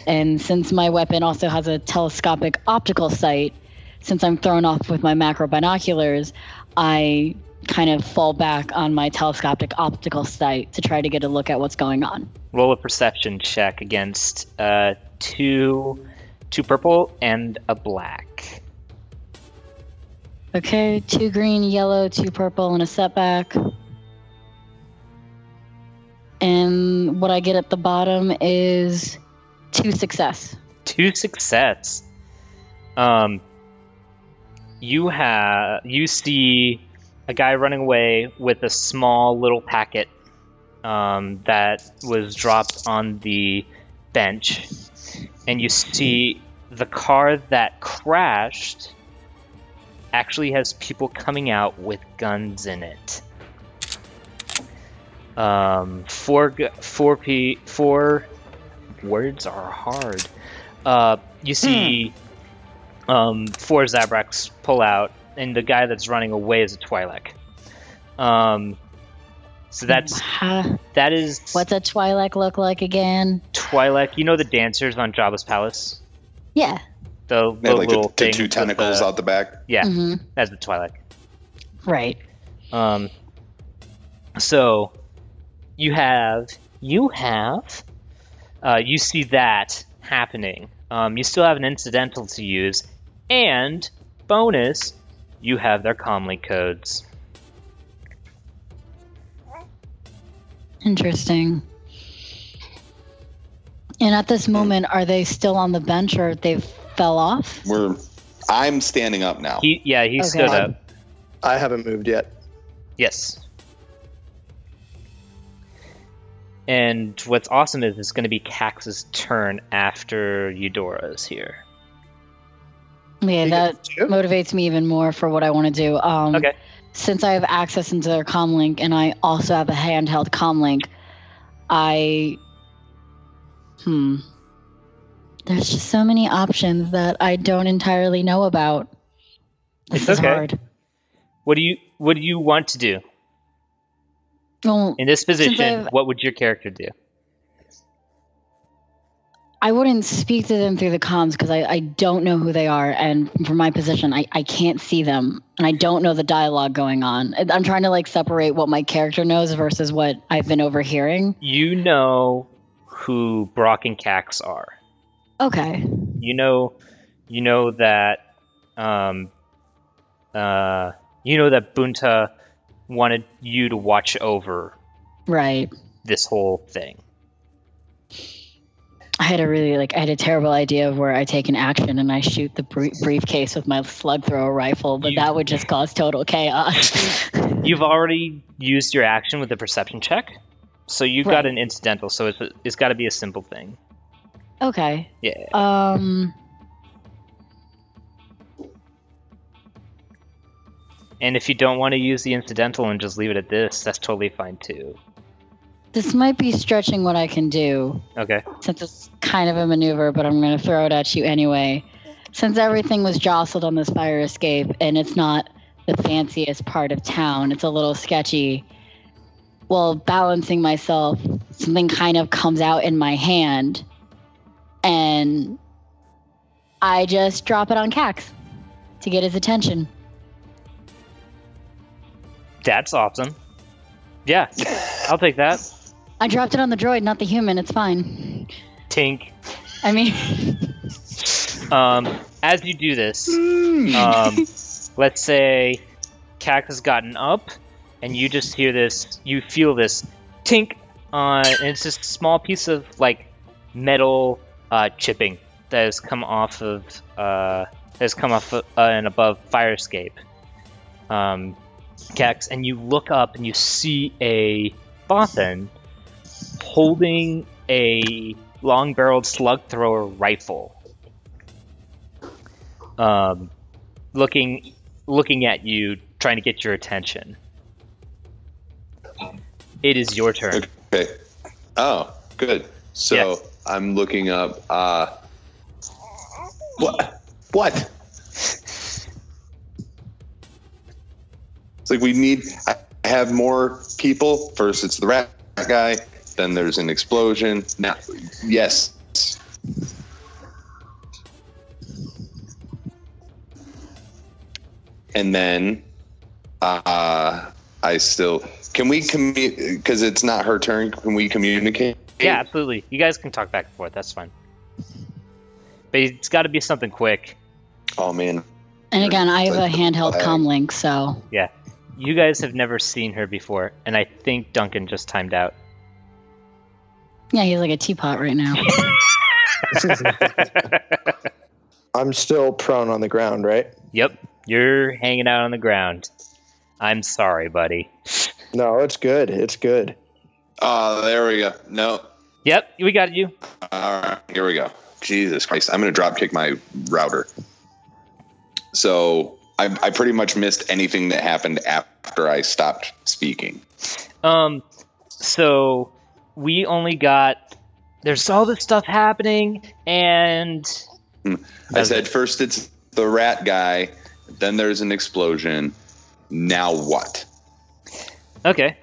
And since my weapon also has a telescopic optical sight, since I'm thrown off with my macro binoculars, I kind of fall back on my telescopic optical sight to try to get a look at what's going on. Roll a perception check against uh, two, two purple and a black. Okay, two green, yellow, two purple, and a setback. And what I get at the bottom is two success. Two success. Um... You have you see a guy running away with a small little packet um, that was dropped on the bench, and you see the car that crashed actually has people coming out with guns in it. Um, four, four, p, four words are hard. Uh, you see, mm. um, four Zabraks pull out, and the guy that's running away is a Twi'lek. Um, so that's uh, that is. What's a Twi'lek look like again? Twi'lek, you know the dancers on Jabba's palace. Yeah. The they little, like the, little the two tentacles the, out the back. Yeah, mm-hmm. That's the Twi'lek. Right. Um. So, you have you have, uh, you see that happening. Um, you still have an incidental to use, and bonus, you have their comlink codes. Interesting. And at this moment, are they still on the bench, or they've fell off? We're. I'm standing up now. He, yeah, he okay. stood I'm, up. I haven't moved yet. Yes. And what's awesome is it's going to be Kax's turn after Eudora's here. Yeah, that motivates me even more for what I want to do. Um, okay. Since I have access into their comlink, and I also have a handheld comlink, I... Hmm... There's just so many options that I don't entirely know about. This it's is okay. Hard. What do you What do you want to do? Well, in this position, what would your character do? I wouldn't speak to them through the comms because I, I don't know who they are. And from my position, I, I can't see them. And I don't know the dialogue going on. I'm trying to like separate what my character knows versus what I've been overhearing. You know who Brock and Kax are. Okay. You know, you know that, um, uh, you know that Bunta wanted you to watch over, right? This whole thing. I had a really like I had a terrible idea of where I take an action and I shoot the br- briefcase with my slug thrower rifle, but you, that would just cause total chaos. You've already used your action with a perception check, so you right. got an incidental. So it's it's got to be a simple thing. Okay. Yeah. Um. And if you don't want to use the incidental and just leave it at this, that's totally fine too. This might be stretching what I can do. Okay. Since it's kind of a maneuver, but I'm going to throw it at you anyway. Since everything was jostled on this fire escape, and it's not the fanciest part of town, it's a little sketchy. While balancing myself, something kind of comes out in my hand. And I just drop it on Kax to get his attention. That's awesome. Yeah, I'll take that. I dropped it on the droid, not the human. It's fine. Tink. I mean... um, as you do this, um, let's say Kax has gotten up, and you just hear this, you feel this tink, uh, and it's just a small piece of, like, metal... Uh, chipping that has come off of uh, has come off of, uh, and above fire escape, um, Kax, and you look up and you see a Bothan holding a long-barreled slug thrower rifle, um, looking looking at you, trying to get your attention. It is your turn. Okay. Oh, good. So. Yes. I'm looking up, uh, what, what? It's like we need, I have more people. First it's the rat guy, then there's an explosion. Now, yes. And then, uh, I still, can we commu-, because it's not her turn, can we communicate? Yeah, absolutely. You guys can talk back and forth. That's fine. But it's got to be something quick. Oh, man. And again, I have a handheld comlink, so... Yeah. You guys have never seen her before, and I think Duncan just timed out. Yeah, he's like a teapot right now. I'm still prone on the ground, right? Yep. You're hanging out on the ground. I'm sorry, buddy. No, it's good. It's good. Oh, uh, there we go. No, Yep, we got you. All right, here we go. Jesus Christ, I'm going to drop kick my router. So I, I pretty much missed anything that happened after I stopped speaking. Um, so we only got, there's all this stuff happening, and... I said, first it's the rat guy, then there's an explosion, now what? Okay.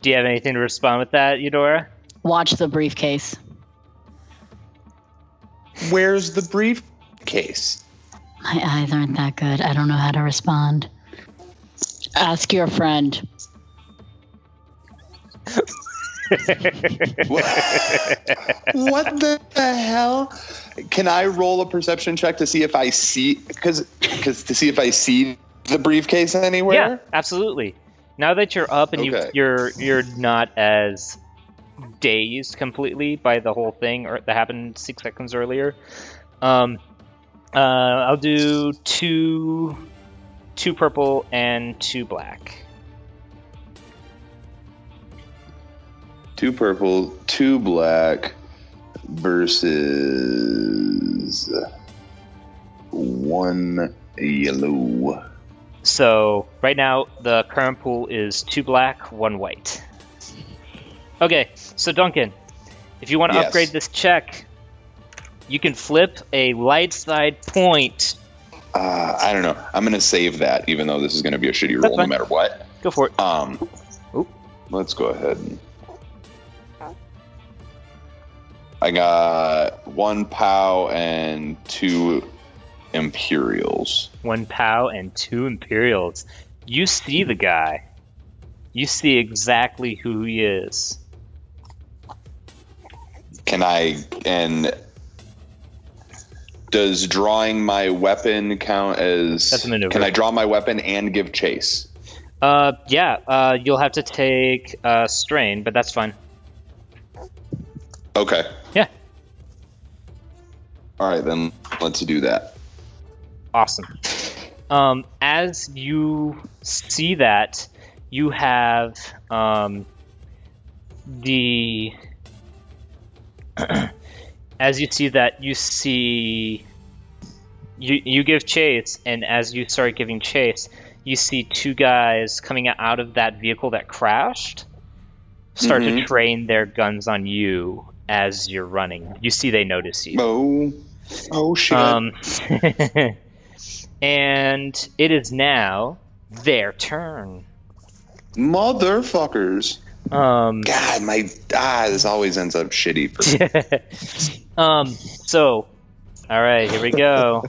Do you have anything to respond with that, Eurora? Watch the briefcase. Where's the briefcase? My eyes aren't that good. I don't know how to respond. Ask your friend. What the hell? Can I roll a perception check to see if I see, because because to see if I see the briefcase anywhere? Yeah, absolutely. Now that you're up and okay. you, you're you're not as dazed completely by the whole thing or that happened six seconds earlier, um, uh, I'll do two, two purple and two black. Two purple, two black versus one yellow. So right now the current pool is two black, one white. Okay, so Duncan, if you want to yes. upgrade this check, you can flip a light side point. Uh, I don't know. I'm going to save that, even though this is going to be a shitty That's roll fine. no matter what. Go for it. Um, Oop. Let's go ahead. And... I got one POW and two Imperials. One POW and two Imperials. You see the guy. You see exactly who he is. Can I... And does drawing my weapon count as... That's a maneuver. Can I draw my weapon and give chase? Uh, yeah. Uh, you'll have to take uh, strain, but that's fine. Okay. Yeah. All right, then let's do that. Awesome. Um, as you see that... You have um, the as you see that you see you you give chase, and as you start giving chase, you see two guys coming out of that vehicle that crashed start mm-hmm. to train their guns on you as you're running. You see they notice you. Oh, oh shit! Um, and it is now their turn. Motherfuckers. Um, God, my ah, this always ends up shitty for me. um, so, all right, here we go.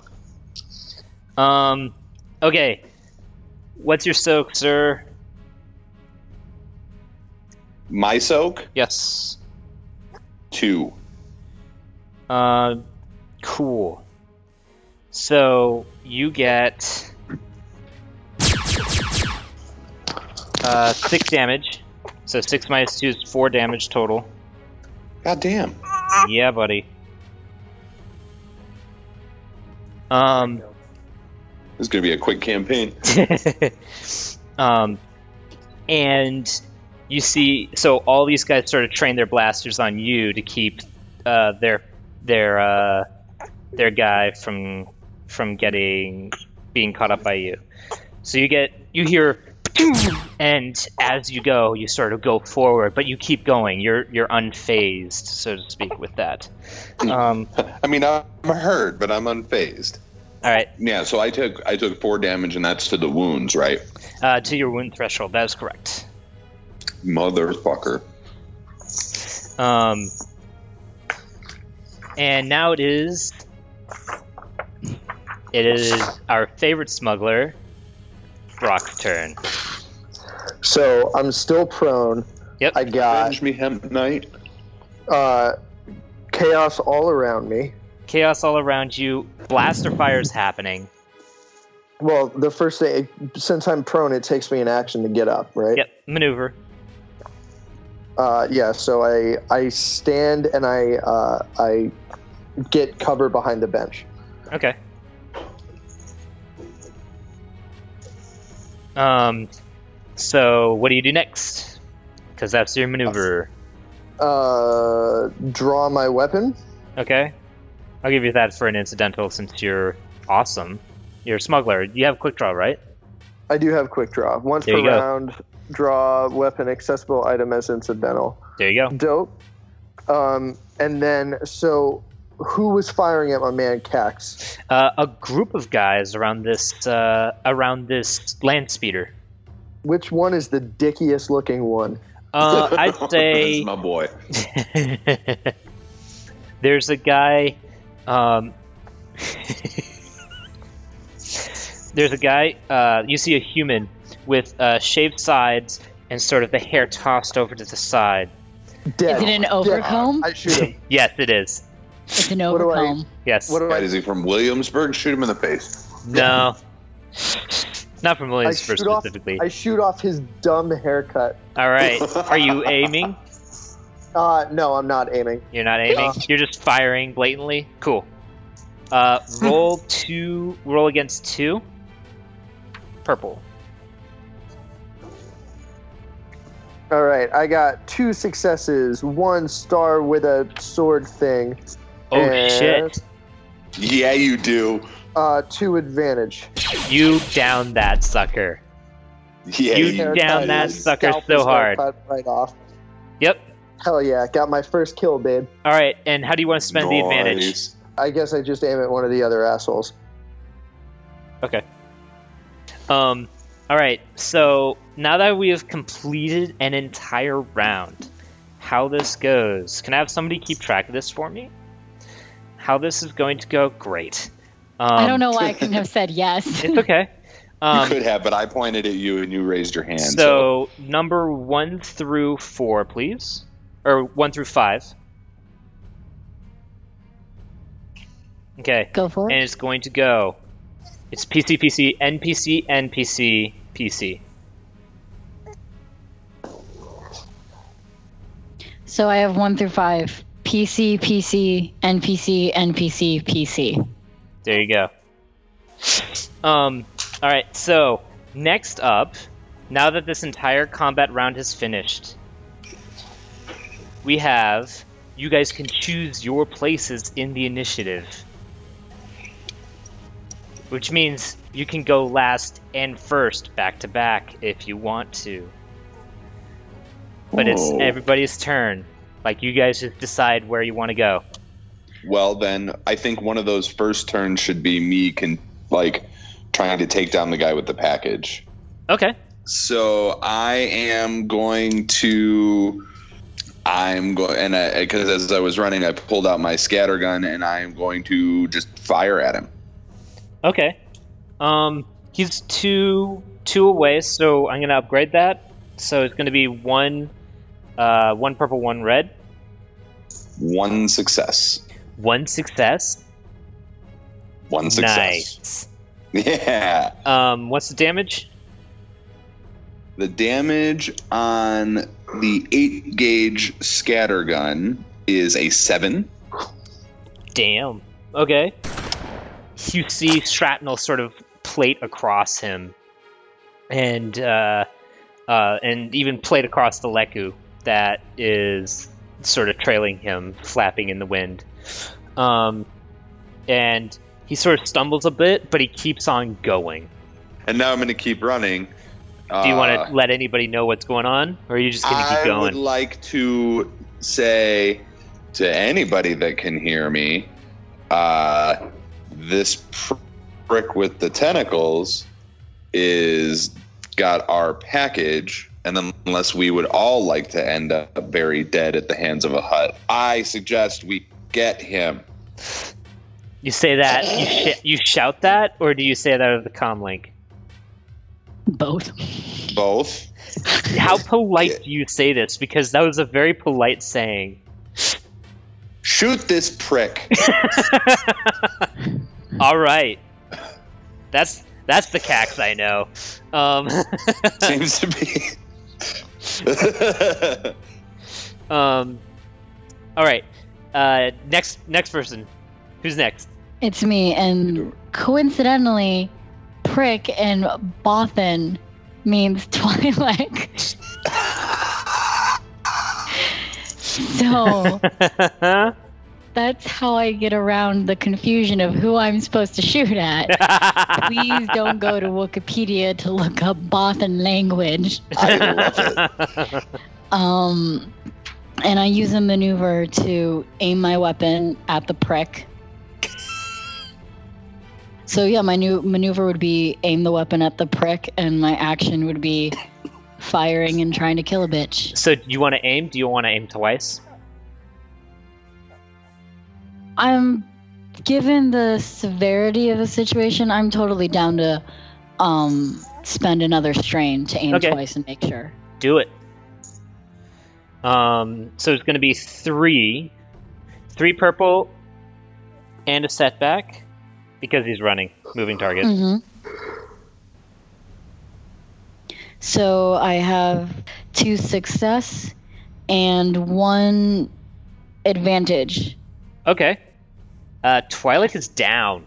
um, okay, what's your soak, sir? My soak? Yes. Two. Uh, cool. So you get. Uh, six damage. So six minus two is four damage total. God damn. Yeah, buddy. Um, this is gonna be a quick campaign. um, and you see, so all these guys sort of train their blasters on you to keep uh, their their uh, their guy from from getting being caught up by you. So you get you hear. And as you go, you sort of go forward, but you keep going. You're you're unfazed, so to speak, with that. Um, I mean, I'm hurt, but I'm unfazed. All right. Yeah. So I took I took four damage, and that's to the wounds, right? Uh, to your wound threshold. That is correct. Motherfucker. Um. And now it is. It is our favorite smuggler, Brock's turn. So I'm still prone. Yep. I got. Avenge me, Hemp Knight. Uh, chaos all around me. Chaos all around you. Blaster fire's happening. Well, the first thing, since I'm prone, it takes me an action to get up, right? Yep. Maneuver. Uh, yeah. So I I stand and I uh, I get cover behind the bench. Okay. Um. So, what do you do next? because that's your maneuver. Uh, draw my weapon. Okay. I'll give you that for an incidental since you're awesome. You're a smuggler. You have quick draw, right? I do have quick draw. Once per round, draw weapon accessible item as incidental. There you go. Dope. Um, and then, so who was firing at my man Kax? Uh, a group of guys around this uh, around this land speeder. Which one is the dickiest looking one? Uh, I'd say this is my boy. There's a guy. Um, there's a guy. Uh, you see a human with uh, shaved sides and sort of the hair tossed over to the side. Dead. Is it an overcomb? I shoot him. Yes, it is. It's an overcomb. I, yes. What do I, is he from Williamsburg? Shoot him in the face. No. Not from Williamsburg I specifically. Off, I shoot off his dumb haircut. All right. Are you aiming? Uh, no, I'm not aiming. You're not aiming? You're just firing blatantly? Cool. Uh, roll two. Roll against two. Purple. All right, I got two successes, one star with a sword thing. Oh, and, shit. Yeah, you do. Uh, two advantage. You down that sucker. Yeah, you, you down that sucker so hard. Right off. Yep. Hell yeah, got my first kill, babe. All right, and how do you want to spend nice. the advantage? I guess I just aim at one of the other assholes. Okay. Um... Alright, so now that we have completed an entire round, how this goes. Can I have somebody keep track of this for me? How this is going to go? Great. Um, I don't know why I couldn't have said yes. It's okay. Um, you could have, but I pointed at you and you raised your hand. So, so. number one through four, please. Or one through five. Okay. Go for it. And it's going to go. It's P C, P C, N P C, N P C, P C. So I have one through five. P C, P C, N P C, N P C, P C. There you go. Um, all right, so next up, now that this entire combat round is finished, we have, you guys can choose your places in the initiative. Which means you can go last and first back to back if you want to. But Whoa. It's everybody's turn. Like, you guys just decide where you want to go. Well, then, I think one of those first turns should be me can like trying to take down the guy with the package. Okay. So I am going to... I'm going... and because as I was running, I pulled out my scatter gun, and I am going to just fire at him. Okay, um, he's two two away, so I'm gonna upgrade that. So it's gonna be one, uh, one purple, one red. One success. One success. One success. Nice. Yeah. Um, what's the damage? The damage on the eight gauge scatter gun is a seven. Damn. Okay. You see shrapnel sort of plate across him, and uh, uh, and even plate across the Leku that is sort of trailing him, flapping in the wind. Um, and he sort of stumbles a bit, but he keeps on going. And now I'm going to keep running. Uh, Do you want to let anybody know what's going on, or are you just going to keep going? I would like to say to anybody that can hear me, uh... this prick with the tentacles is got our package, and unless we would all like to end up very dead at the hands of a Hutt, I suggest we get him. You say that, you, sh- you shout that, or do you say that over the comm link? Both. Both. How polite yeah. do you say this? Because that was a very polite saying. Shoot this prick. All right. That's that's the Kax I know. Um, Seems to be. um, all right. Uh, next next person. Who's next? It's me. And coincidentally, prick and Bothan means Twi'lek. So that's how I get around the confusion of who I'm supposed to shoot at. Please don't go to Wikipedia to look up Bothan language. I love it. Um, and I use a maneuver to aim my weapon at the prick. So yeah, my new maneuver would be aim the weapon at the prick, and my action would be firing and trying to kill a bitch. So you want to aim? Do you want to aim twice? I'm, given the severity of the situation, I'm totally down to um, spend another strain to aim okay. twice and make sure. Do it. Um, so it's going to be three, three purple, and a setback. Because he's running, moving target. Mm-hmm. So I have two success and one advantage. Okay. Uh, Twi'lek is down.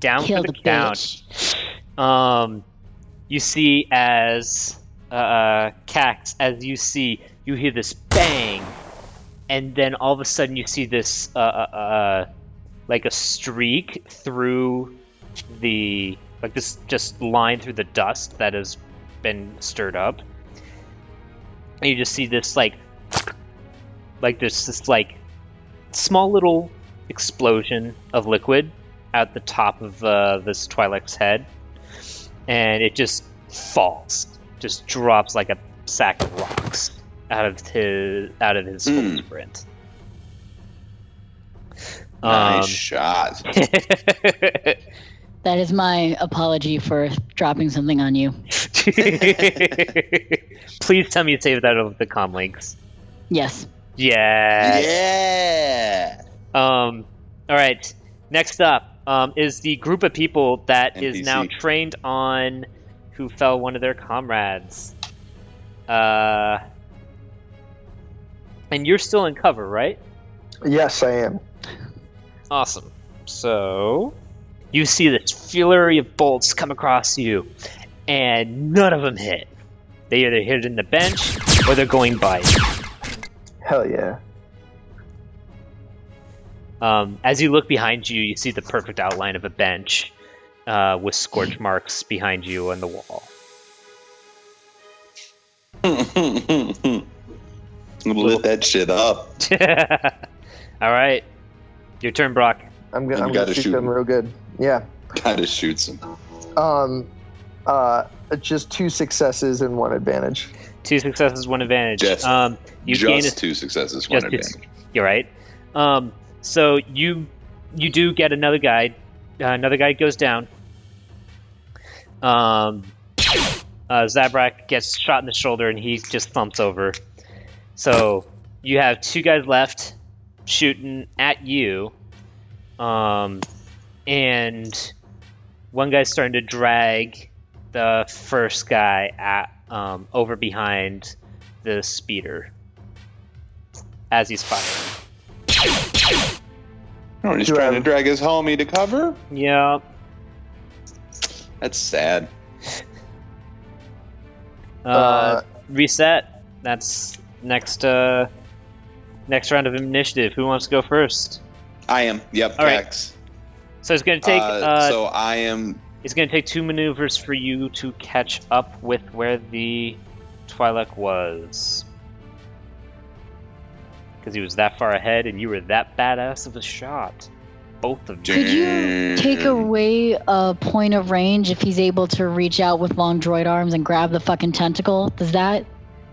Down Kill for the, the bitch. Down. Um, you see as uh, Kax, as you see, you hear this bang, and then all of a sudden you see this uh uh. uh like a streak through the, like this just line through the dust that has been stirred up. And you just see this like, like there's this like small little explosion of liquid at the top of uh, this Twi'lek's head. And it just falls, just drops like a sack of rocks out of his, out of his mm. footprint. Nice um, shot. That is my apology for dropping something on you. Please tell me you saved that over the comm links. Yes. Yes. Yeah. Um. All right. Next up um, is the group of people that N P C. Is now trained on who fell one of their comrades. Uh. And you're still in cover, right? Yes, I am. Awesome. So, you see this flurry of bolts come across you, and none of them hit. They either hit in the bench, or they're going by you. Hell yeah. Um, as you look behind you, you see the perfect outline of a bench, uh, with scorch marks behind you on the wall. Lit that shit up. Alright. Your turn, Brock. I'm gonna, I'm gonna shoot, shoot them real good. Yeah. Gotta shoot some. Um, uh, just two successes and one advantage. Two successes, one advantage. Just, um, you just gain a, two successes, one advantage. Two, you're right. Um, so you you do get another guy. Uh, another guy goes down. Um, uh, Zabrak gets shot in the shoulder and he just thumps over. So you have two guys left. Shooting at you, um, and one guy's starting to drag the first guy at, um, over behind the speeder as he's firing. Oh, he's trying to drag his homie to cover? Yeah. That's sad. Uh, uh, reset. That's next, uh... Next round of initiative. Who wants to go first? I am. Yep. All right. So it's going to take. Uh, uh, so I am. It's going to take two maneuvers for you to catch up with where the Twi'lek was, because he was that far ahead, and you were that badass of a shot. Both of you. Could you take away a point of range if he's able to reach out with long droid arms and grab the fucking tentacle? Does that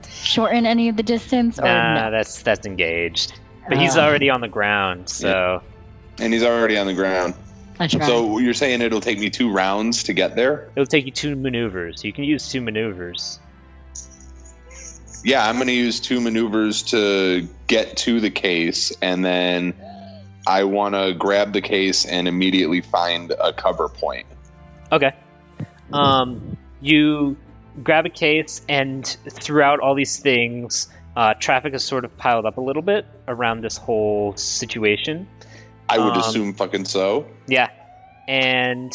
shorten any of the distance? Or nah, no? that's that's engaged. But uh, he's already on the ground, so. Yeah. And he's already on the ground. That's right. So you're saying it'll take me two rounds to get there? It'll take you two maneuvers. You can use two maneuvers. Yeah, I'm going to use two maneuvers to get to the case, and then I want to grab the case and immediately find a cover point. Okay. Um, you grab a case, and throughout all these things, uh, traffic is sort of piled up a little bit around this whole situation. I would um, assume fucking so. Yeah. And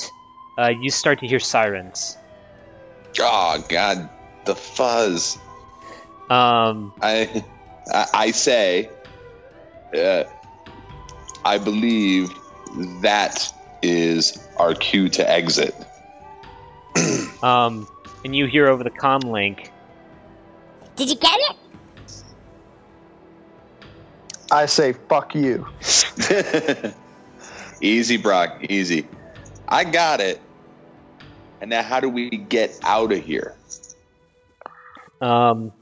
uh, you start to hear sirens. Oh, God. The fuzz. Um, I I say, uh, I believe that is our cue to exit. um, and you hear over the comm link. Did you get it? I say, fuck you. Easy, Brock, easy. I got it. And now how do we get out of here? Um,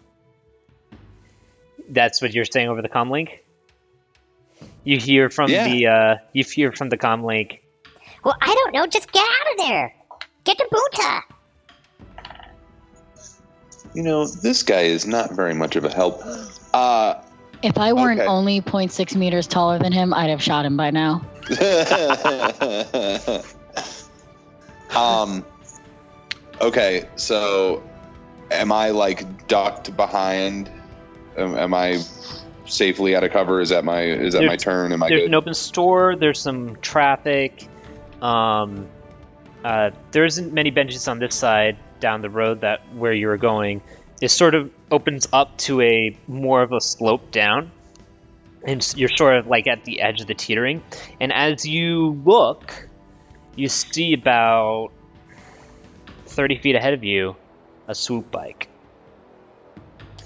that's what you're saying over the comm link? You hear from yeah. the uh, you hear from the comm link. Well, I don't know. Just get out of there. Get to Bunta. You know, this guy is not very much of a help. Uh, if I weren't okay. only zero point six meters taller than him, I'd have shot him by now. um. Okay, so am I like ducked behind? Am, am I safely out of cover? Is that my is that there's, my turn? Am I there's good? An open store. There's some traffic. Um, uh, there isn't many benches on this side down the road that where you were going. It sort of opens up to a more of a slope down, and you're sort of like at the edge of the teetering. And as you look, you see about thirty feet ahead of you a swoop bike.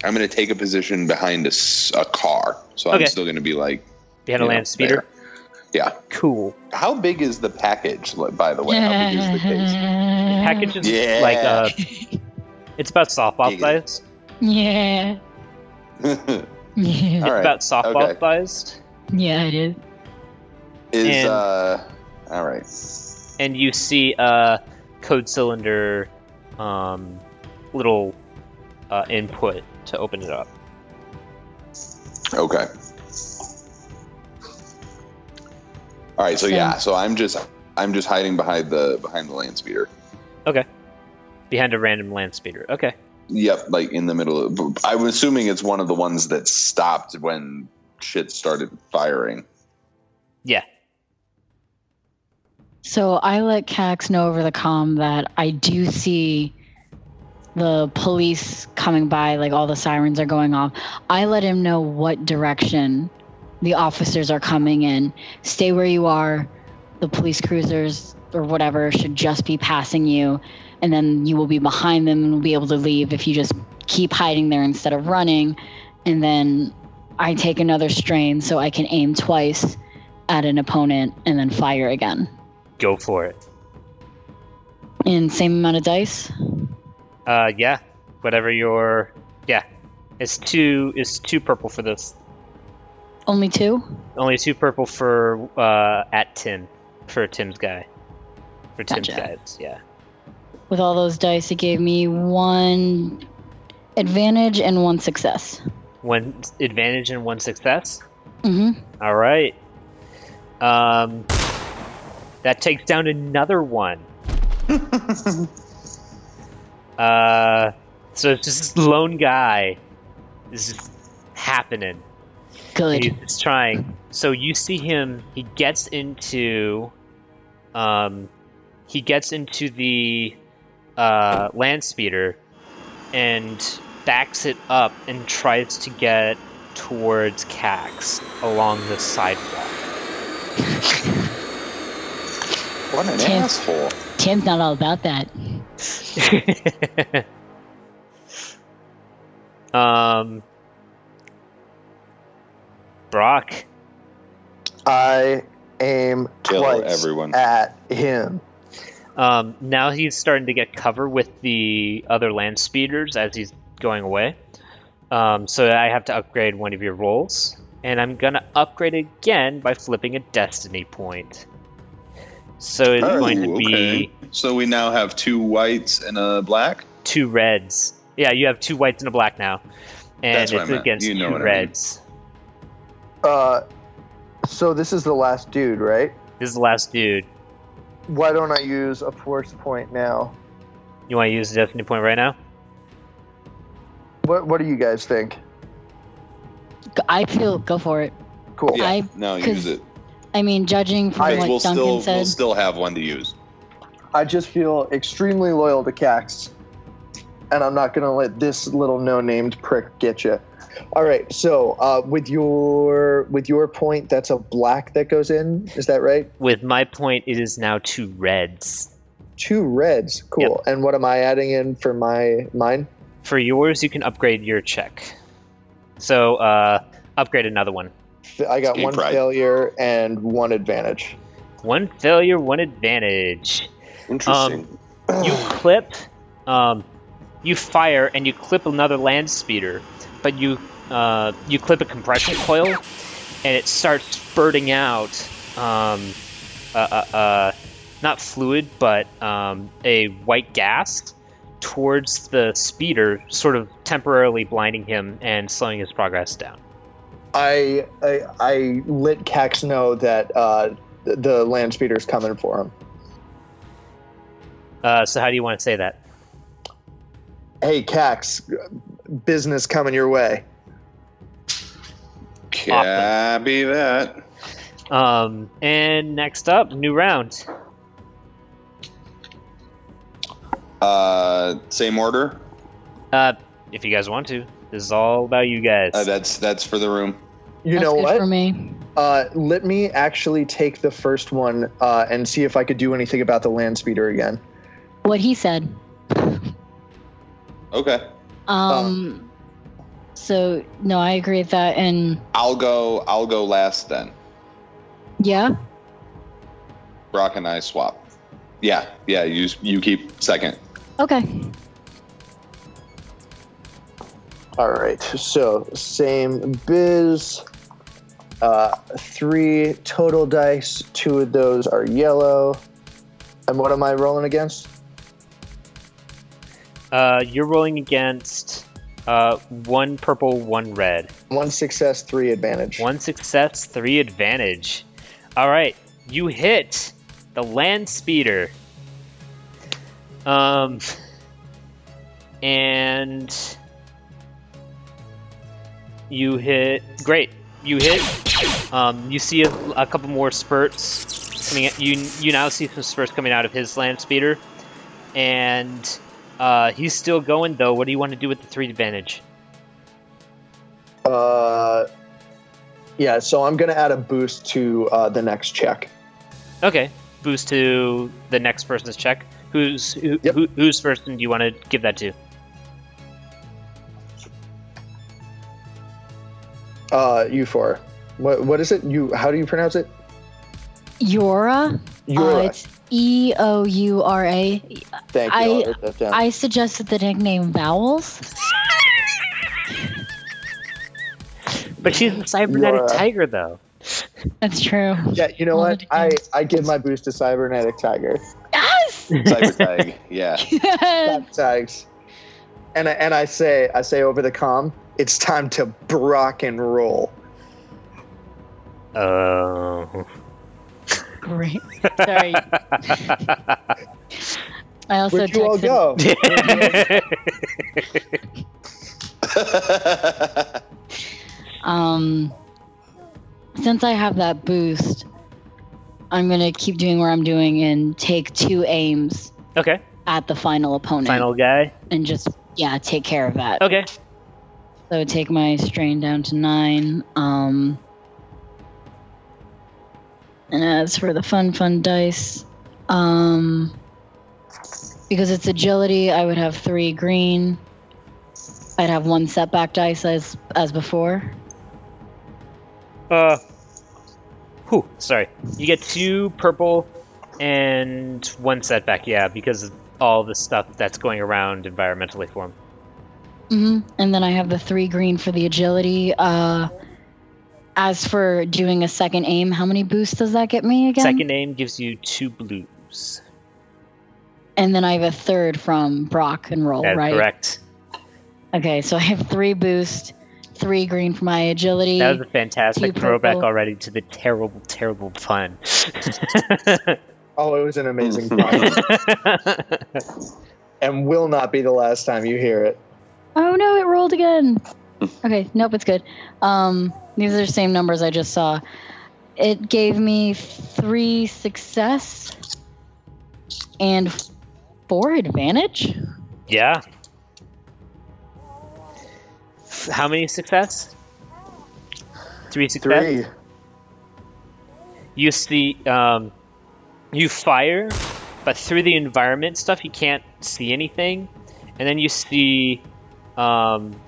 I'm going to take a position behind a, a car, so okay. I'm still going to be like behind a land speeder. There. Yeah. Cool. How big is the package, by the way? How big is the case? The package is yeah. like a... It's about softball yeah. size. Yeah. yeah. It's right. about softball okay. size. Yeah, it is. Is, and, uh... All right. And you see a code cylinder um, little uh, input to open it up. Okay. All right, so yeah, so I'm just I'm just hiding behind the behind the land speeder. Okay. Behind a random land speeder. Okay. Yep, like in the middle of, I'm assuming it's one of the ones that stopped when shit started firing. Yeah. So I let Kax know over the comm that I do see the police coming by, like all the sirens are going off. I let him know what direction the officers are coming in. Stay where you are. The police cruisers or whatever should just be passing you, and then you will be behind them and will be able to leave if you just keep hiding there instead of running. And then I take another strain so I can aim twice at an opponent and then fire again. Go for it. And same amount of dice? Uh, yeah. Whatever your... Yeah. It's two, it's two purple for this. Only two? Only two purple for uh, at Tim. For Tim's guy. For Tim's gotcha. guys, yeah. With all those dice, it gave me one advantage and one success. One advantage and one success? Mm-hmm. All right. Um, that takes down another one. uh, so it's just this lone guy. This is happening. Good. He's trying. So you see him. He gets into, um, he gets into the uh, land speeder and backs it up and tries to get towards Kax along the sidewalk. What an Tim, asshole! Tim's not all about that. um. Brock. I aim Kill twice everyone. at him. Um, now he's starting to get cover with the other land speeders as he's going away. Um, so I have to upgrade one of your rolls. And I'm going to upgrade again by flipping a destiny point. So it's oh, going to okay. be... So we now have two whites and a black? Two reds. Yeah, you have two whites and a black now. And That's it's against you know two reds. I mean. Uh, so this is the last dude, right? This is the last dude. Why don't I use a force point now? You want to use the destiny point right now? What What do you guys think? I feel go for it. Cool. Yeah, I, no, use it. I mean, judging from I, what we'll Duncan still, said, we'll still have one to use. I just feel extremely loyal to Kax. and I'm not going to let this little no-named prick get you. All right, so uh, with your with your point, that's a black that goes in. Is that right? With my point, it is now two reds. Two reds, cool. Yep. And what am I adding in for my mine? For yours, you can upgrade your check. So uh, upgrade another one. I got State one pride. failure and one advantage. One failure, one advantage. Interesting. Um, you clip, um, you fire, and you clip another land speeder. But you uh, you clip a compression coil, and it starts spurting out, um, uh, uh, uh, not fluid, but um, a white gas towards the speeder, sort of temporarily blinding him and slowing his progress down. I I, I let Kax know that uh, the land speeder's coming for him. Uh, so how do you want to say that? Hey, Kax, business coming your way. Copy that. Um, and next up, new round. Uh, same order. Uh, if you guys want to, this is all about you guys. Uh, that's that's for the room. You that's know good what? For me. Uh, let me actually take the first one uh, and see if I could do anything about the land speeder again. What he said. Okay. Um, um. So no, I agree with that, and I'll go. I'll go last then. Yeah. Brock and I swap. Yeah, yeah. You you keep second. Okay. All right. So same biz. Uh, three total dice. Two of those are yellow. And what am I rolling against? Uh, you're rolling against uh, one purple, one red. One success, three advantage. One success, three advantage. All right, you hit the land speeder. Um, and you hit. Great, you hit. Um, you see a, a couple more spurts coming. At, you you now see some spurts coming out of his land speeder, and. Uh, he's still going, though. What do you want to do with the three advantage? Uh, yeah, so I'm going to add a boost to uh, the next check. Okay. Boost to the next person's check. Who's, who, yep. who, who's first, and do you want to give that to? Uh, you four. What, what is it? You? How do you pronounce it? Eurora? Eurora. Uh, it's E O U R A. Thank you. I, I suggested the nickname Vowels. But she's a cybernetic Eurora. Tiger, though. That's true. Yeah, you know what? I, I give my boost to cybernetic tiger. Yes! Cyber tag, yeah. Cyber tags. And I, and I say I say over the comm, it's time to brock and roll. Oh... Uh... Great. Sorry. I also Where'd you all go? um, since I have that boost, I'm going to keep doing what I'm doing and take two aims okay. at the final opponent. Final guy? And just, yeah, take care of that. Okay. So take my strain down to nine. Um... And as for the fun, fun dice, um, because it's agility, I would have three green. I'd have one setback dice as as before. Uh, whew, sorry. You get two purple and one setback, yeah, because of all the stuff that's going around environmentally for him. Mm-hmm. And then I have the three green for the agility, uh... As for doing a second aim, how many boosts does that get me again? Second aim gives you two blues. And then I have a third from Brock and roll, That's right? Correct. Okay, so I have three boost, three green for my agility. That was a fantastic throwback already to the terrible, terrible pun. Oh, it was an amazing pun. And will not be the last time you hear it. Oh no, it rolled again. Okay, nope, it's good. Um... These are the same numbers I just saw. It gave me three success and four advantage. Yeah. how many success? Three success? Three. You see, um, you fire, but through the environment stuff, you can't see anything. And then you see um,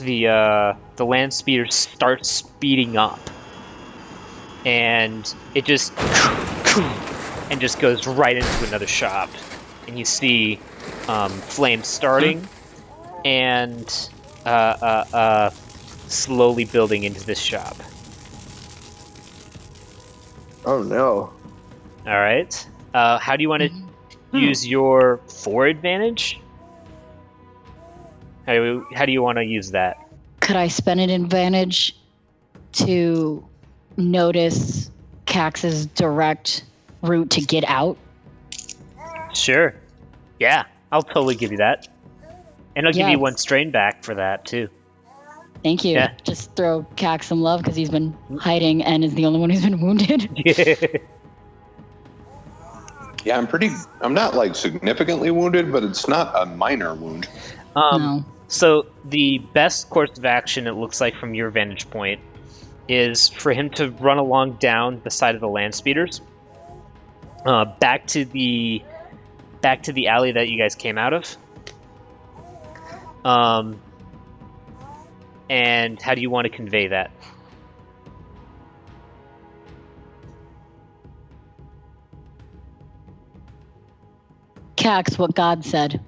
the uh, the land speeder starts speeding up. And it just... and just goes right into another shop. And you see um, flames starting and uh, uh, uh, slowly building into this shop. Oh no. Alright. Uh, how do you want to mm-hmm. use your four advantage? How do, we, how do you want to use that? Could I spend an advantage to notice Kax's direct route to get out? Sure. Yeah, I'll totally give you that. And I'll yeah. give you one strain back for that, too. Thank you. Yeah. Just throw Kax some love because he's been hiding and is the only one who's been wounded. Yeah. Yeah, I'm pretty... I'm not, like, significantly wounded, but it's not a minor wound. Um, no. So the best course of action, it looks like, from your vantage point, is for him to run along down the side of the land speeders, uh, back to the back to the alley that you guys came out of. Um, and how do you want to convey that? Kax, what God said.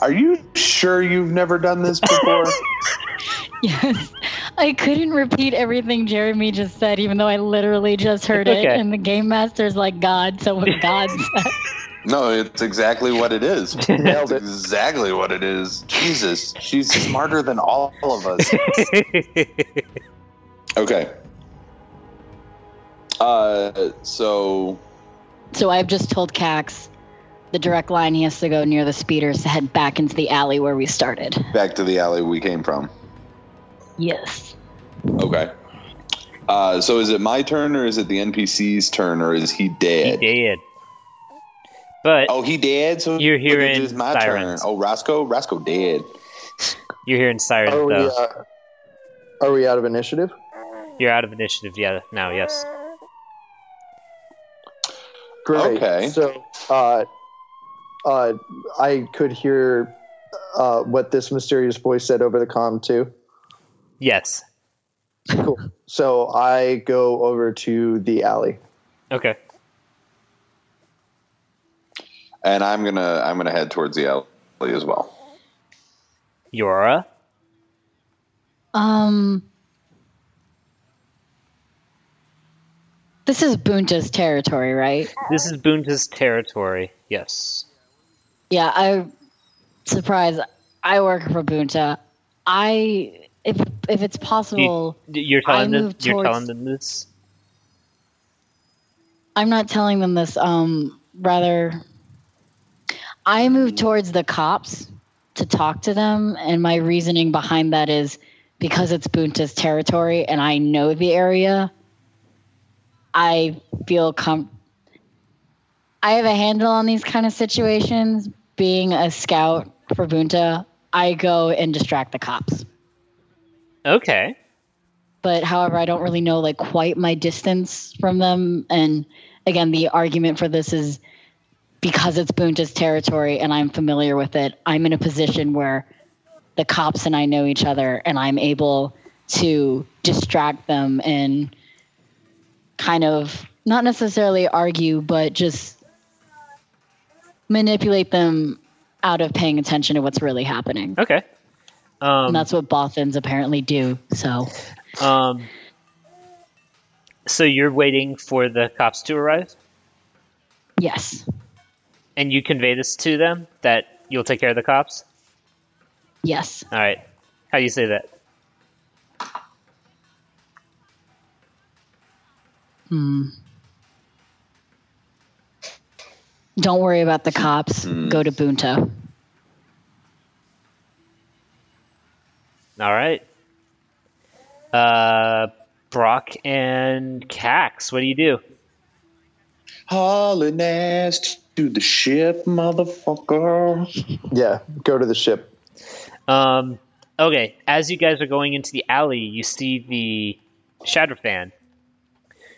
Are you sure you've never done this before? Yes. I couldn't repeat everything Jeremy just said, even though I literally just heard it. Okay. And the game master's like, God, so what God said. No, it's exactly what it is. Nailed it. Exactly what it is. Jesus, she's smarter than all of us. Okay. Uh, so... So I've just told Kax the direct line he has to go near the speeders to head back into the alley where we started. Back to the alley we came from. Yes. Okay. Uh, so is it my turn or is it the N P C's turn or is he dead? He dead. But... Oh, he dead? So you're hearing sirens. My turn. Oh, Roscoe? Roscoe dead. You're hearing sirens, are we, though. Uh, are we out of initiative? You're out of initiative, yeah. Now, yes. Great. Okay. So, uh, uh, I could hear uh, what this mysterious voice said over the comm too. Yes. Cool. So I go over to the alley. Okay. And I'm gonna I'm gonna head towards the alley as well. Yora. Um. This is Bunta's territory, right? This is Bunta's territory, yes. Yeah, I'm surprised. I work for Bunta. I, if if it's possible, you, you're telling I them, move you're towards, telling them this? I'm not telling them this. Um, rather, I move towards the cops to talk to them, and my reasoning behind that is because it's Bunta's territory, and I know the area. I feel com- I have a handle on these kind of situations. Being a scout for Bunta, I go and distract the cops. Okay. But however, I don't really know like quite my distance from them. And again, the argument for this is because it's Bunta's territory and I'm familiar with it, I'm in a position where the cops and I know each other and I'm able to distract them and kind of not necessarily argue, but just manipulate them out of paying attention to what's really happening. Okay. Um, and that's what Bothans apparently do. So, um, so you're waiting for the cops to arrive? Yes. And you convey this to them that you'll take care of the cops? Yes. All right. How do you say that? Hmm. Don't worry about the cops. Mm. Go to Bunta. All right. Uh, Brock and Kax, what do you do? hauling ass to the ship, motherfucker. Yeah, go to the ship. Um, okay, as you guys are going into the alley, you see the Chadra-Fan,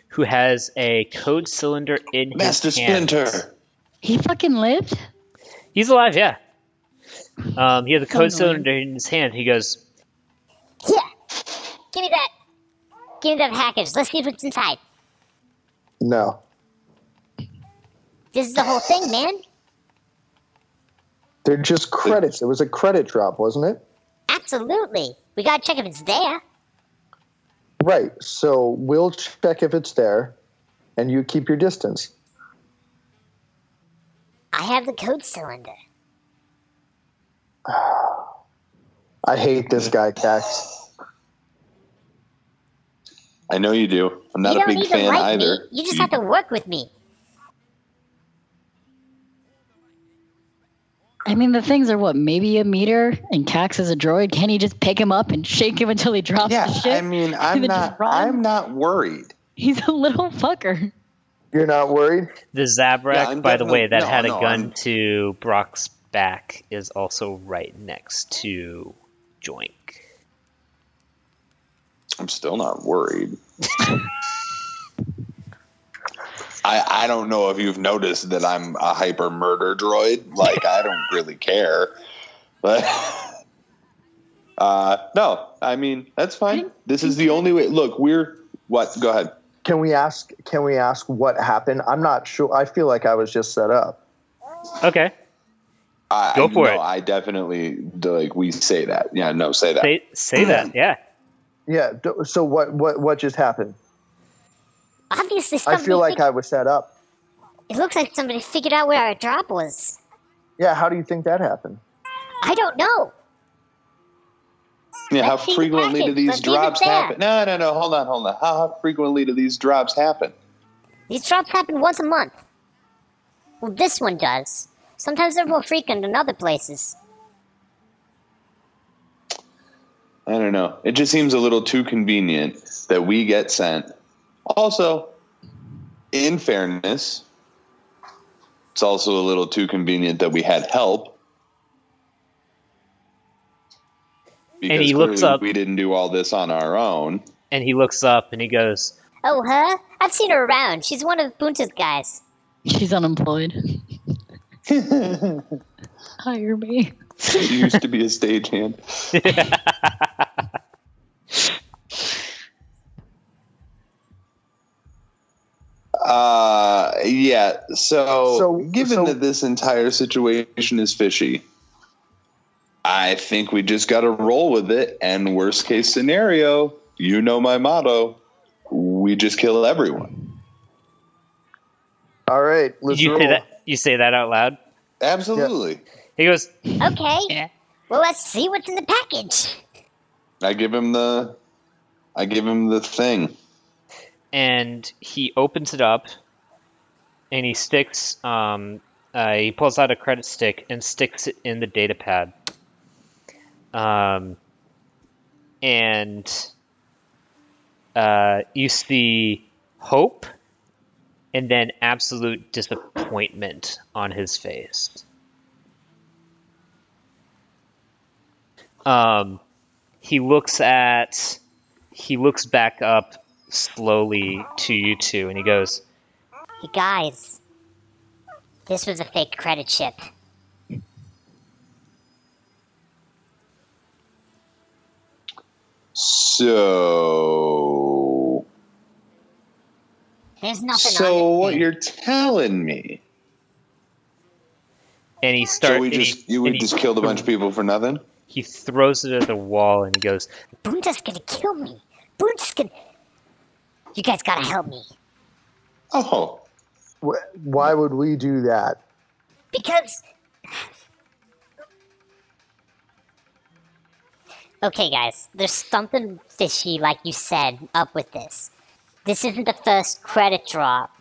who has a code cylinder in Master his hand. Master Splinter! He fucking lived? He's alive, yeah. Um, he has a code oh, no. cylinder in his hand. He goes, yeah, give me that. Give me that package. Let's see what's inside. No. This is the whole thing, man. They're just credits. It was a credit drop, wasn't it? Absolutely. We gotta check if it's there. Right. So we'll check if it's there, and you keep your distance. I have the code cylinder. I hate this guy, Kax. I know you do. I'm not a big fan like either. Me. You just have to work with me. I mean, the things are, what, maybe a meter? And Kax is a droid. Can't he just pick him up and shake him until he drops yeah, the shit? Yeah, I mean, I'm not, I'm not worried. He's a little fucker. You're not worried? The Zabrak, yeah, by the way, that no, had a no, gun I'm... to Brock's back is also right next to Joink. I'm still not worried. I I don't know if you've noticed that I'm a hyper murder droid. Like, I don't really care. But uh, no, I mean, that's fine. This is the only way. Look, we're what? Go ahead. Can we ask can we ask what happened? I'm not sure. I feel like I was just set up. Okay. I, Go for I, it. No, I definitely like we say that. Yeah, no, say that. Say, say that. Yeah. Yeah. So what, what, what just happened? Obviously, somebody I feel like fig- I was set up. It looks like somebody figured out where our drop was. Yeah. How do you think that happened? I don't know. Yeah. How frequently do these drops happen? No, no, no. Hold on, hold on. How frequently do these drops happen? These drops happen once a month. Well, this one does. Sometimes they're more frequent than other places. I don't know. It just seems a little too convenient that we get sent. Also, in fairness, it's also a little too convenient that we had help. Because and he looks up. We didn't do all this on our own. And he looks up and he goes, "Oh, huh? I've seen her around. She's one of Bunta's guys." She's unemployed. Hire me. She used to be a stagehand. uh, yeah, so, so given so, that this entire situation is fishy, I think we just got to roll with it. And worst case scenario, you know my motto, we just kill everyone. All right, let's you roll. That? You say that out loud? Absolutely. Yep. He goes, okay, yeah. Well, let's see what's in the package. I give him the I give him the thing. And he opens it up, and he sticks, um, uh, he pulls out a credit stick and sticks it in the data pad. Um, and uh, you see hope, and then absolute disappointment on his face. Um, he looks at, he looks back up slowly to you two, and he goes, "Hey guys, this was a fake credit chip." So... There's nothing so on it. So what you're telling me? And he starts. So we just he, you would just killed a bunch of people for nothing. He throws it at the wall and he goes, "Bunta's gonna kill me. Bunta's gonna. You guys gotta help me." Oh, why would we do that? Because. Okay, guys, there's something fishy, like you said, up with this. This isn't the first credit drop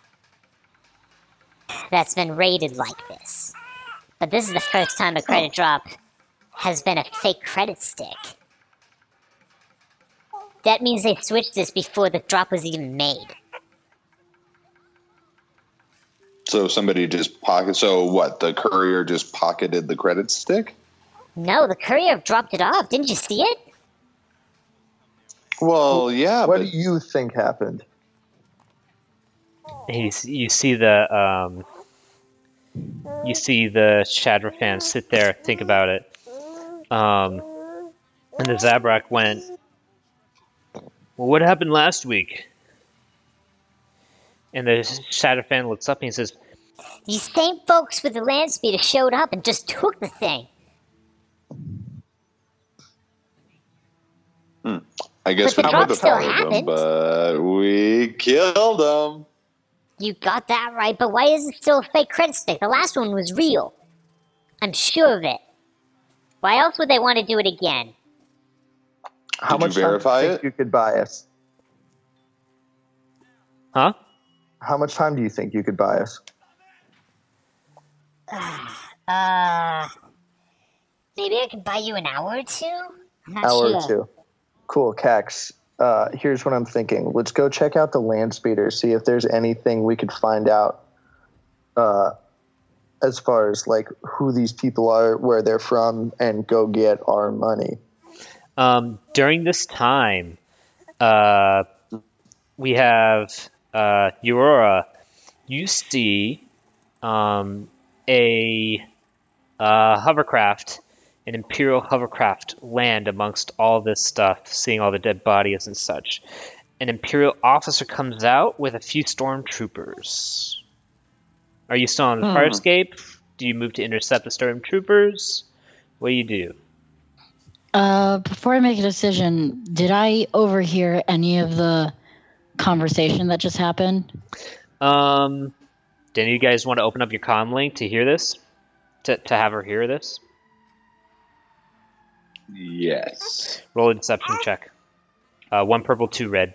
that's been raided like this. But this is the first time a credit drop has been a fake credit stick. That means they switched this before the drop was even made. So somebody just pocket. So what? The courier just pocketed the credit stick? No, the courier dropped it off. Didn't you see it? Well, yeah. What but- do you think happened? You see the um, you see the Chadra-Fan sit there, think about it, um, and the Zabrak went, well, what happened last week? And the Chadra-Fan looks up and he says, these same folks with the land speeder showed up and just took the thing. Hmm. I guess but we could have powered them, but we killed them. You got that right, but why is it still a fake credit stick? The last one was real. I'm sure of it. Why else would they want to do it again? How much time do you think you could buy us? Huh? How much time do you think you could buy us? Uh, maybe I could buy you an hour or two? I'm not sure. Hour or two. Cool, Kax. Uh, here's what I'm thinking. Let's go check out the land speeder, see if there's anything we could find out uh, as far as like who these people are, where they're from, and go get our money. Um, during this time, uh, we have uh, Eurora. You see um, a uh, hovercraft. An Imperial hovercraft land amongst all this stuff, seeing all the dead bodies and such. An Imperial officer comes out with a few stormtroopers. Are you still on the hmm. fire escape? Do you move to intercept the stormtroopers? What do you do? Uh, before I make a decision, did I overhear any of the conversation that just happened? Um, do any of you guys want to open up your comm link to hear this? To to have her hear this? Yes. Roll a deception check. Uh, one purple, two red.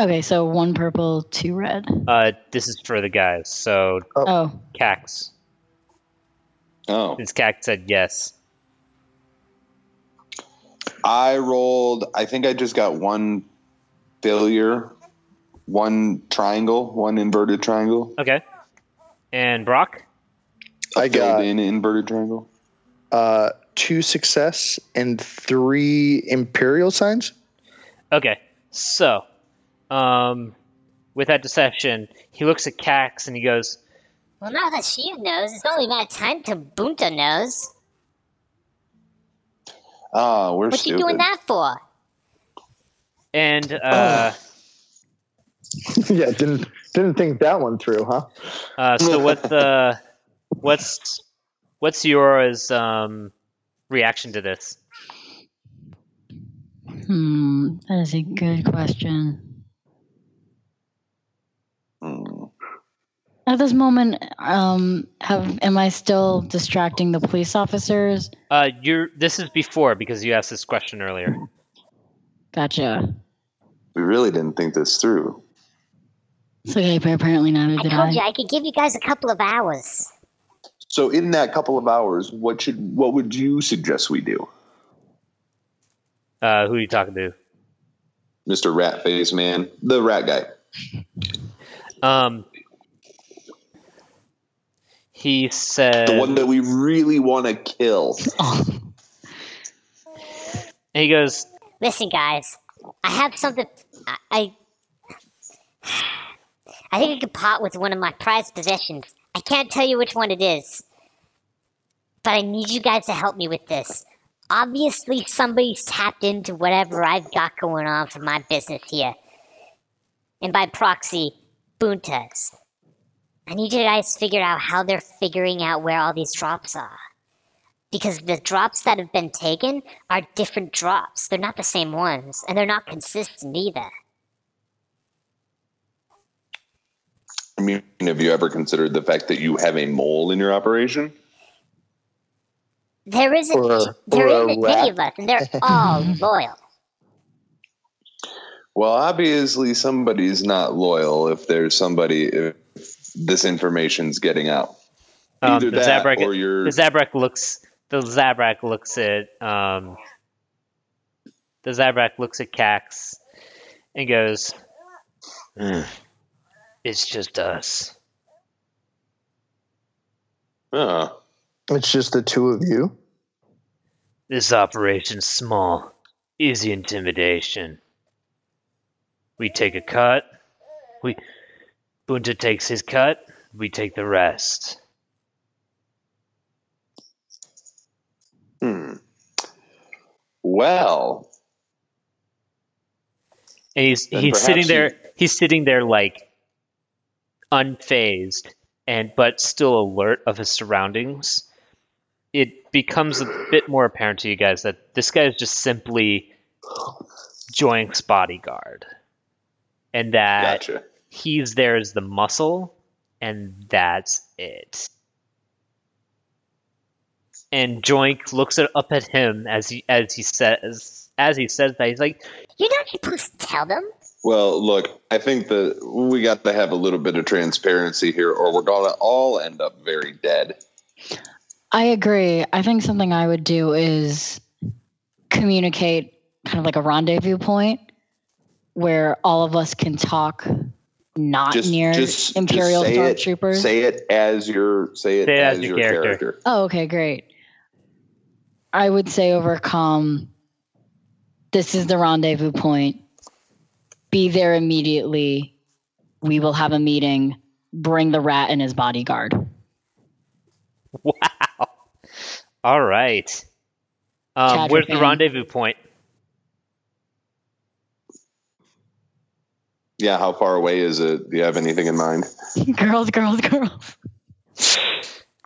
Okay, so one purple, two red. Uh, this is for the guys. So, oh, Kax. Oh, since Kax said yes. I rolled. I think I just got one failure, one triangle, one inverted triangle. Okay. And Brock. I, I got an inverted triangle. Uh. Two success and three Imperial signs. Okay, so um, with that deception, he looks at Kax and he goes, well, now that she knows, it's only about time till Bunta knows. Oh, we're what stupid. What you doing that for? And uh, yeah, didn't didn't think that one through, huh? Uh, so what the what's what's yours? Um, reaction to this? Hmm, that is a good question. Mm. At this moment, um, have am I still distracting the police officers? Uh, you're. This is before because you asked this question earlier. Gotcha. We really didn't think this through. It's okay, but apparently neither did I. I told you I could give you guys a couple of hours. So in that couple of hours, what should what would you suggest we do? Uh, who are you talking to? Mister Ratface Man, the rat guy. Um, he said the one that we really want to kill. And he goes, "Listen, guys, I have something. I, I, I think I could part with one of my prized possessions. I can't tell you which one it is, but I need you guys to help me with this. Obviously, somebody's tapped into whatever I've got going on for my business here. And by proxy, Bunta's. I need you guys to figure out how they're figuring out where all these drops are. Because the drops that have been taken are different drops. They're not the same ones, and they're not consistent either." I mean, have you ever considered the fact that you have a mole in your operation? There isn't. Or, there or isn't any of us, and they're all loyal. Well, obviously, somebody's not loyal if there's somebody. If this information's getting out, either um, the that Zabrak, or your the Zabrak looks. The Zabrak looks at. Um, the Zabrak looks at Kax, and goes, Mm. "It's just us. Uh. It's just the two of you. This operation's small. Easy intimidation. We take a cut. We Bunta takes his cut. We take the rest. Hmm. Well. And he's he's sitting there. He... He's sitting there like unfazed and but still alert of his surroundings. It becomes a bit more apparent to you guys that this guy is just simply Joink's bodyguard, and that gotcha. He's there as the muscle, and that's it. And Joink looks at, up at him as he as he says as he says that he's like, "You're not supposed to tell them." Well, look, I think that we got to have a little bit of transparency here, or we're gonna all end up very dead. I agree. I think something I would do is communicate kind of like a rendezvous point where all of us can talk not just, near just, Imperial just Stormtroopers. Say it as your say it say as, as your character. character. Oh, okay, great. I would say over comm, this is the rendezvous point. Be there immediately. We will have a meeting. Bring the rat and his bodyguard. Wow. All right. Um, where's the rendezvous point? Yeah, how far away is it? Do you have anything in mind? Girls, girls, girls.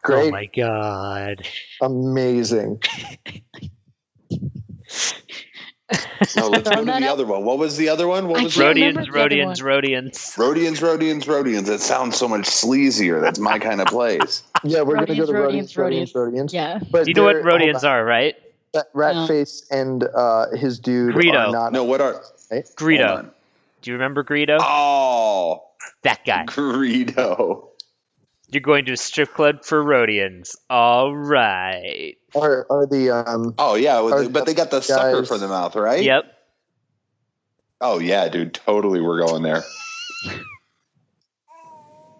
Great. Oh my god. Amazing. No, let's go to the up. other one. What was the other one? What was Rhodians, Rhodians, Rhodians. Rhodians, Rhodians, Rhodians. That sounds so much sleazier. That's my kind of place. Yeah, we're going to go to Rhodians, Rhodians, Rhodians. Yeah. But you know what Rhodians are, right? That Ratface no. and uh, his dude Greedo. Are not. No, what are... Right? Greedo. Do you remember Greedo? Oh. That guy. Greedo. You're going to a strip club for Rhodians. All right. Are are the um? Oh yeah, are, but they got the guys. Sucker for the mouth, right? Yep. Oh yeah, dude. Totally, we're going there.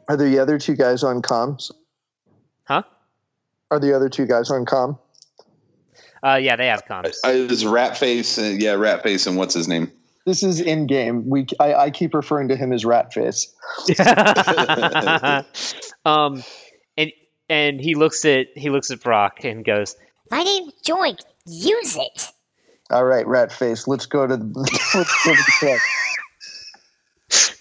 Are the other two guys on comms? Huh? Are the other two guys on comm? Uh, yeah, they have comms. Uh, is Ratface? Uh, yeah, Ratface, and what's his name? This is in game. We I, I keep referring to him as Ratface. um, and and he looks at he looks at Brock and goes, "My name's Joink. Use it." All right, Ratface. Let's go to the, let's go to the truck.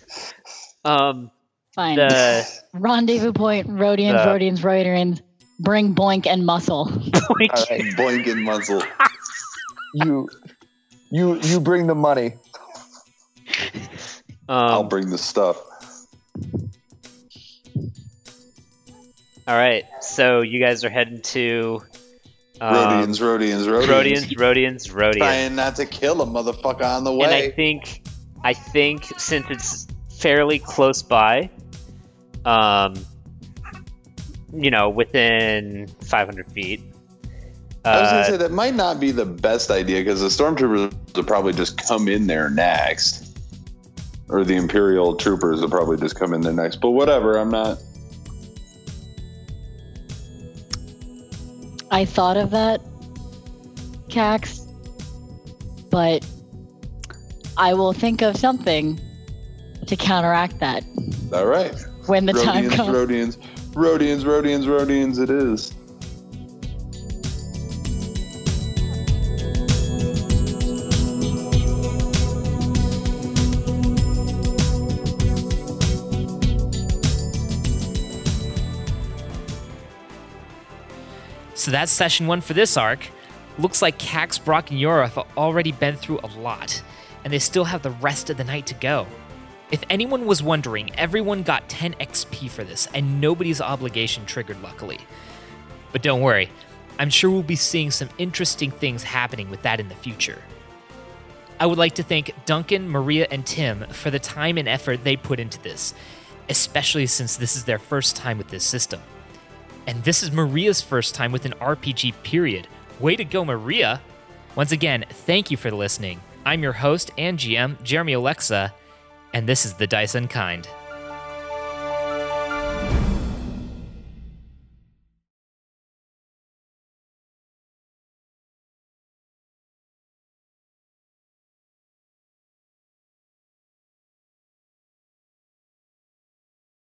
Um, fine. The, Rendezvous point. Rhodians, uh, Rhodians, Rhodians. Bring Boink and Muscle. Boink. All right, Boink and Muscle. you, you, you bring the money. Um, I'll bring the stuff. All right, so you guys are heading to um, Rhodians, Rhodians, Rhodians, Rhodians, Rhodians, Rhodians. Trying not to kill a motherfucker on the way. And I think, I think since it's fairly close by, um, you know, within five hundred feet. I was going to say that might not be the best idea because the stormtroopers will probably just come in there next. Or the Imperial troopers will probably just come in there next. But whatever, I'm not... I thought of that, Kax, but I will think of something to counteract that. All right. When the Rhodians, time comes. Rhodians, Rhodians, Rhodians, Rhodians, it is. So that's session one for this arc. Looks like Kax, Brock, and Eurora have already been through a lot, and they still have the rest of the night to go. If anyone was wondering, everyone got ten X P for this, and nobody's obligation triggered, luckily. But don't worry, I'm sure we'll be seeing some interesting things happening with that in the future. I would like to thank Duncan, Maria, and Tim for the time and effort they put into this, especially since this is their first time with this system. And this is Maria's first time with an R P G, period. Way to go, Maria! Once again, thank you for listening. I'm your host and G M, Jeremy Alexa, and this is The Dice Unkind.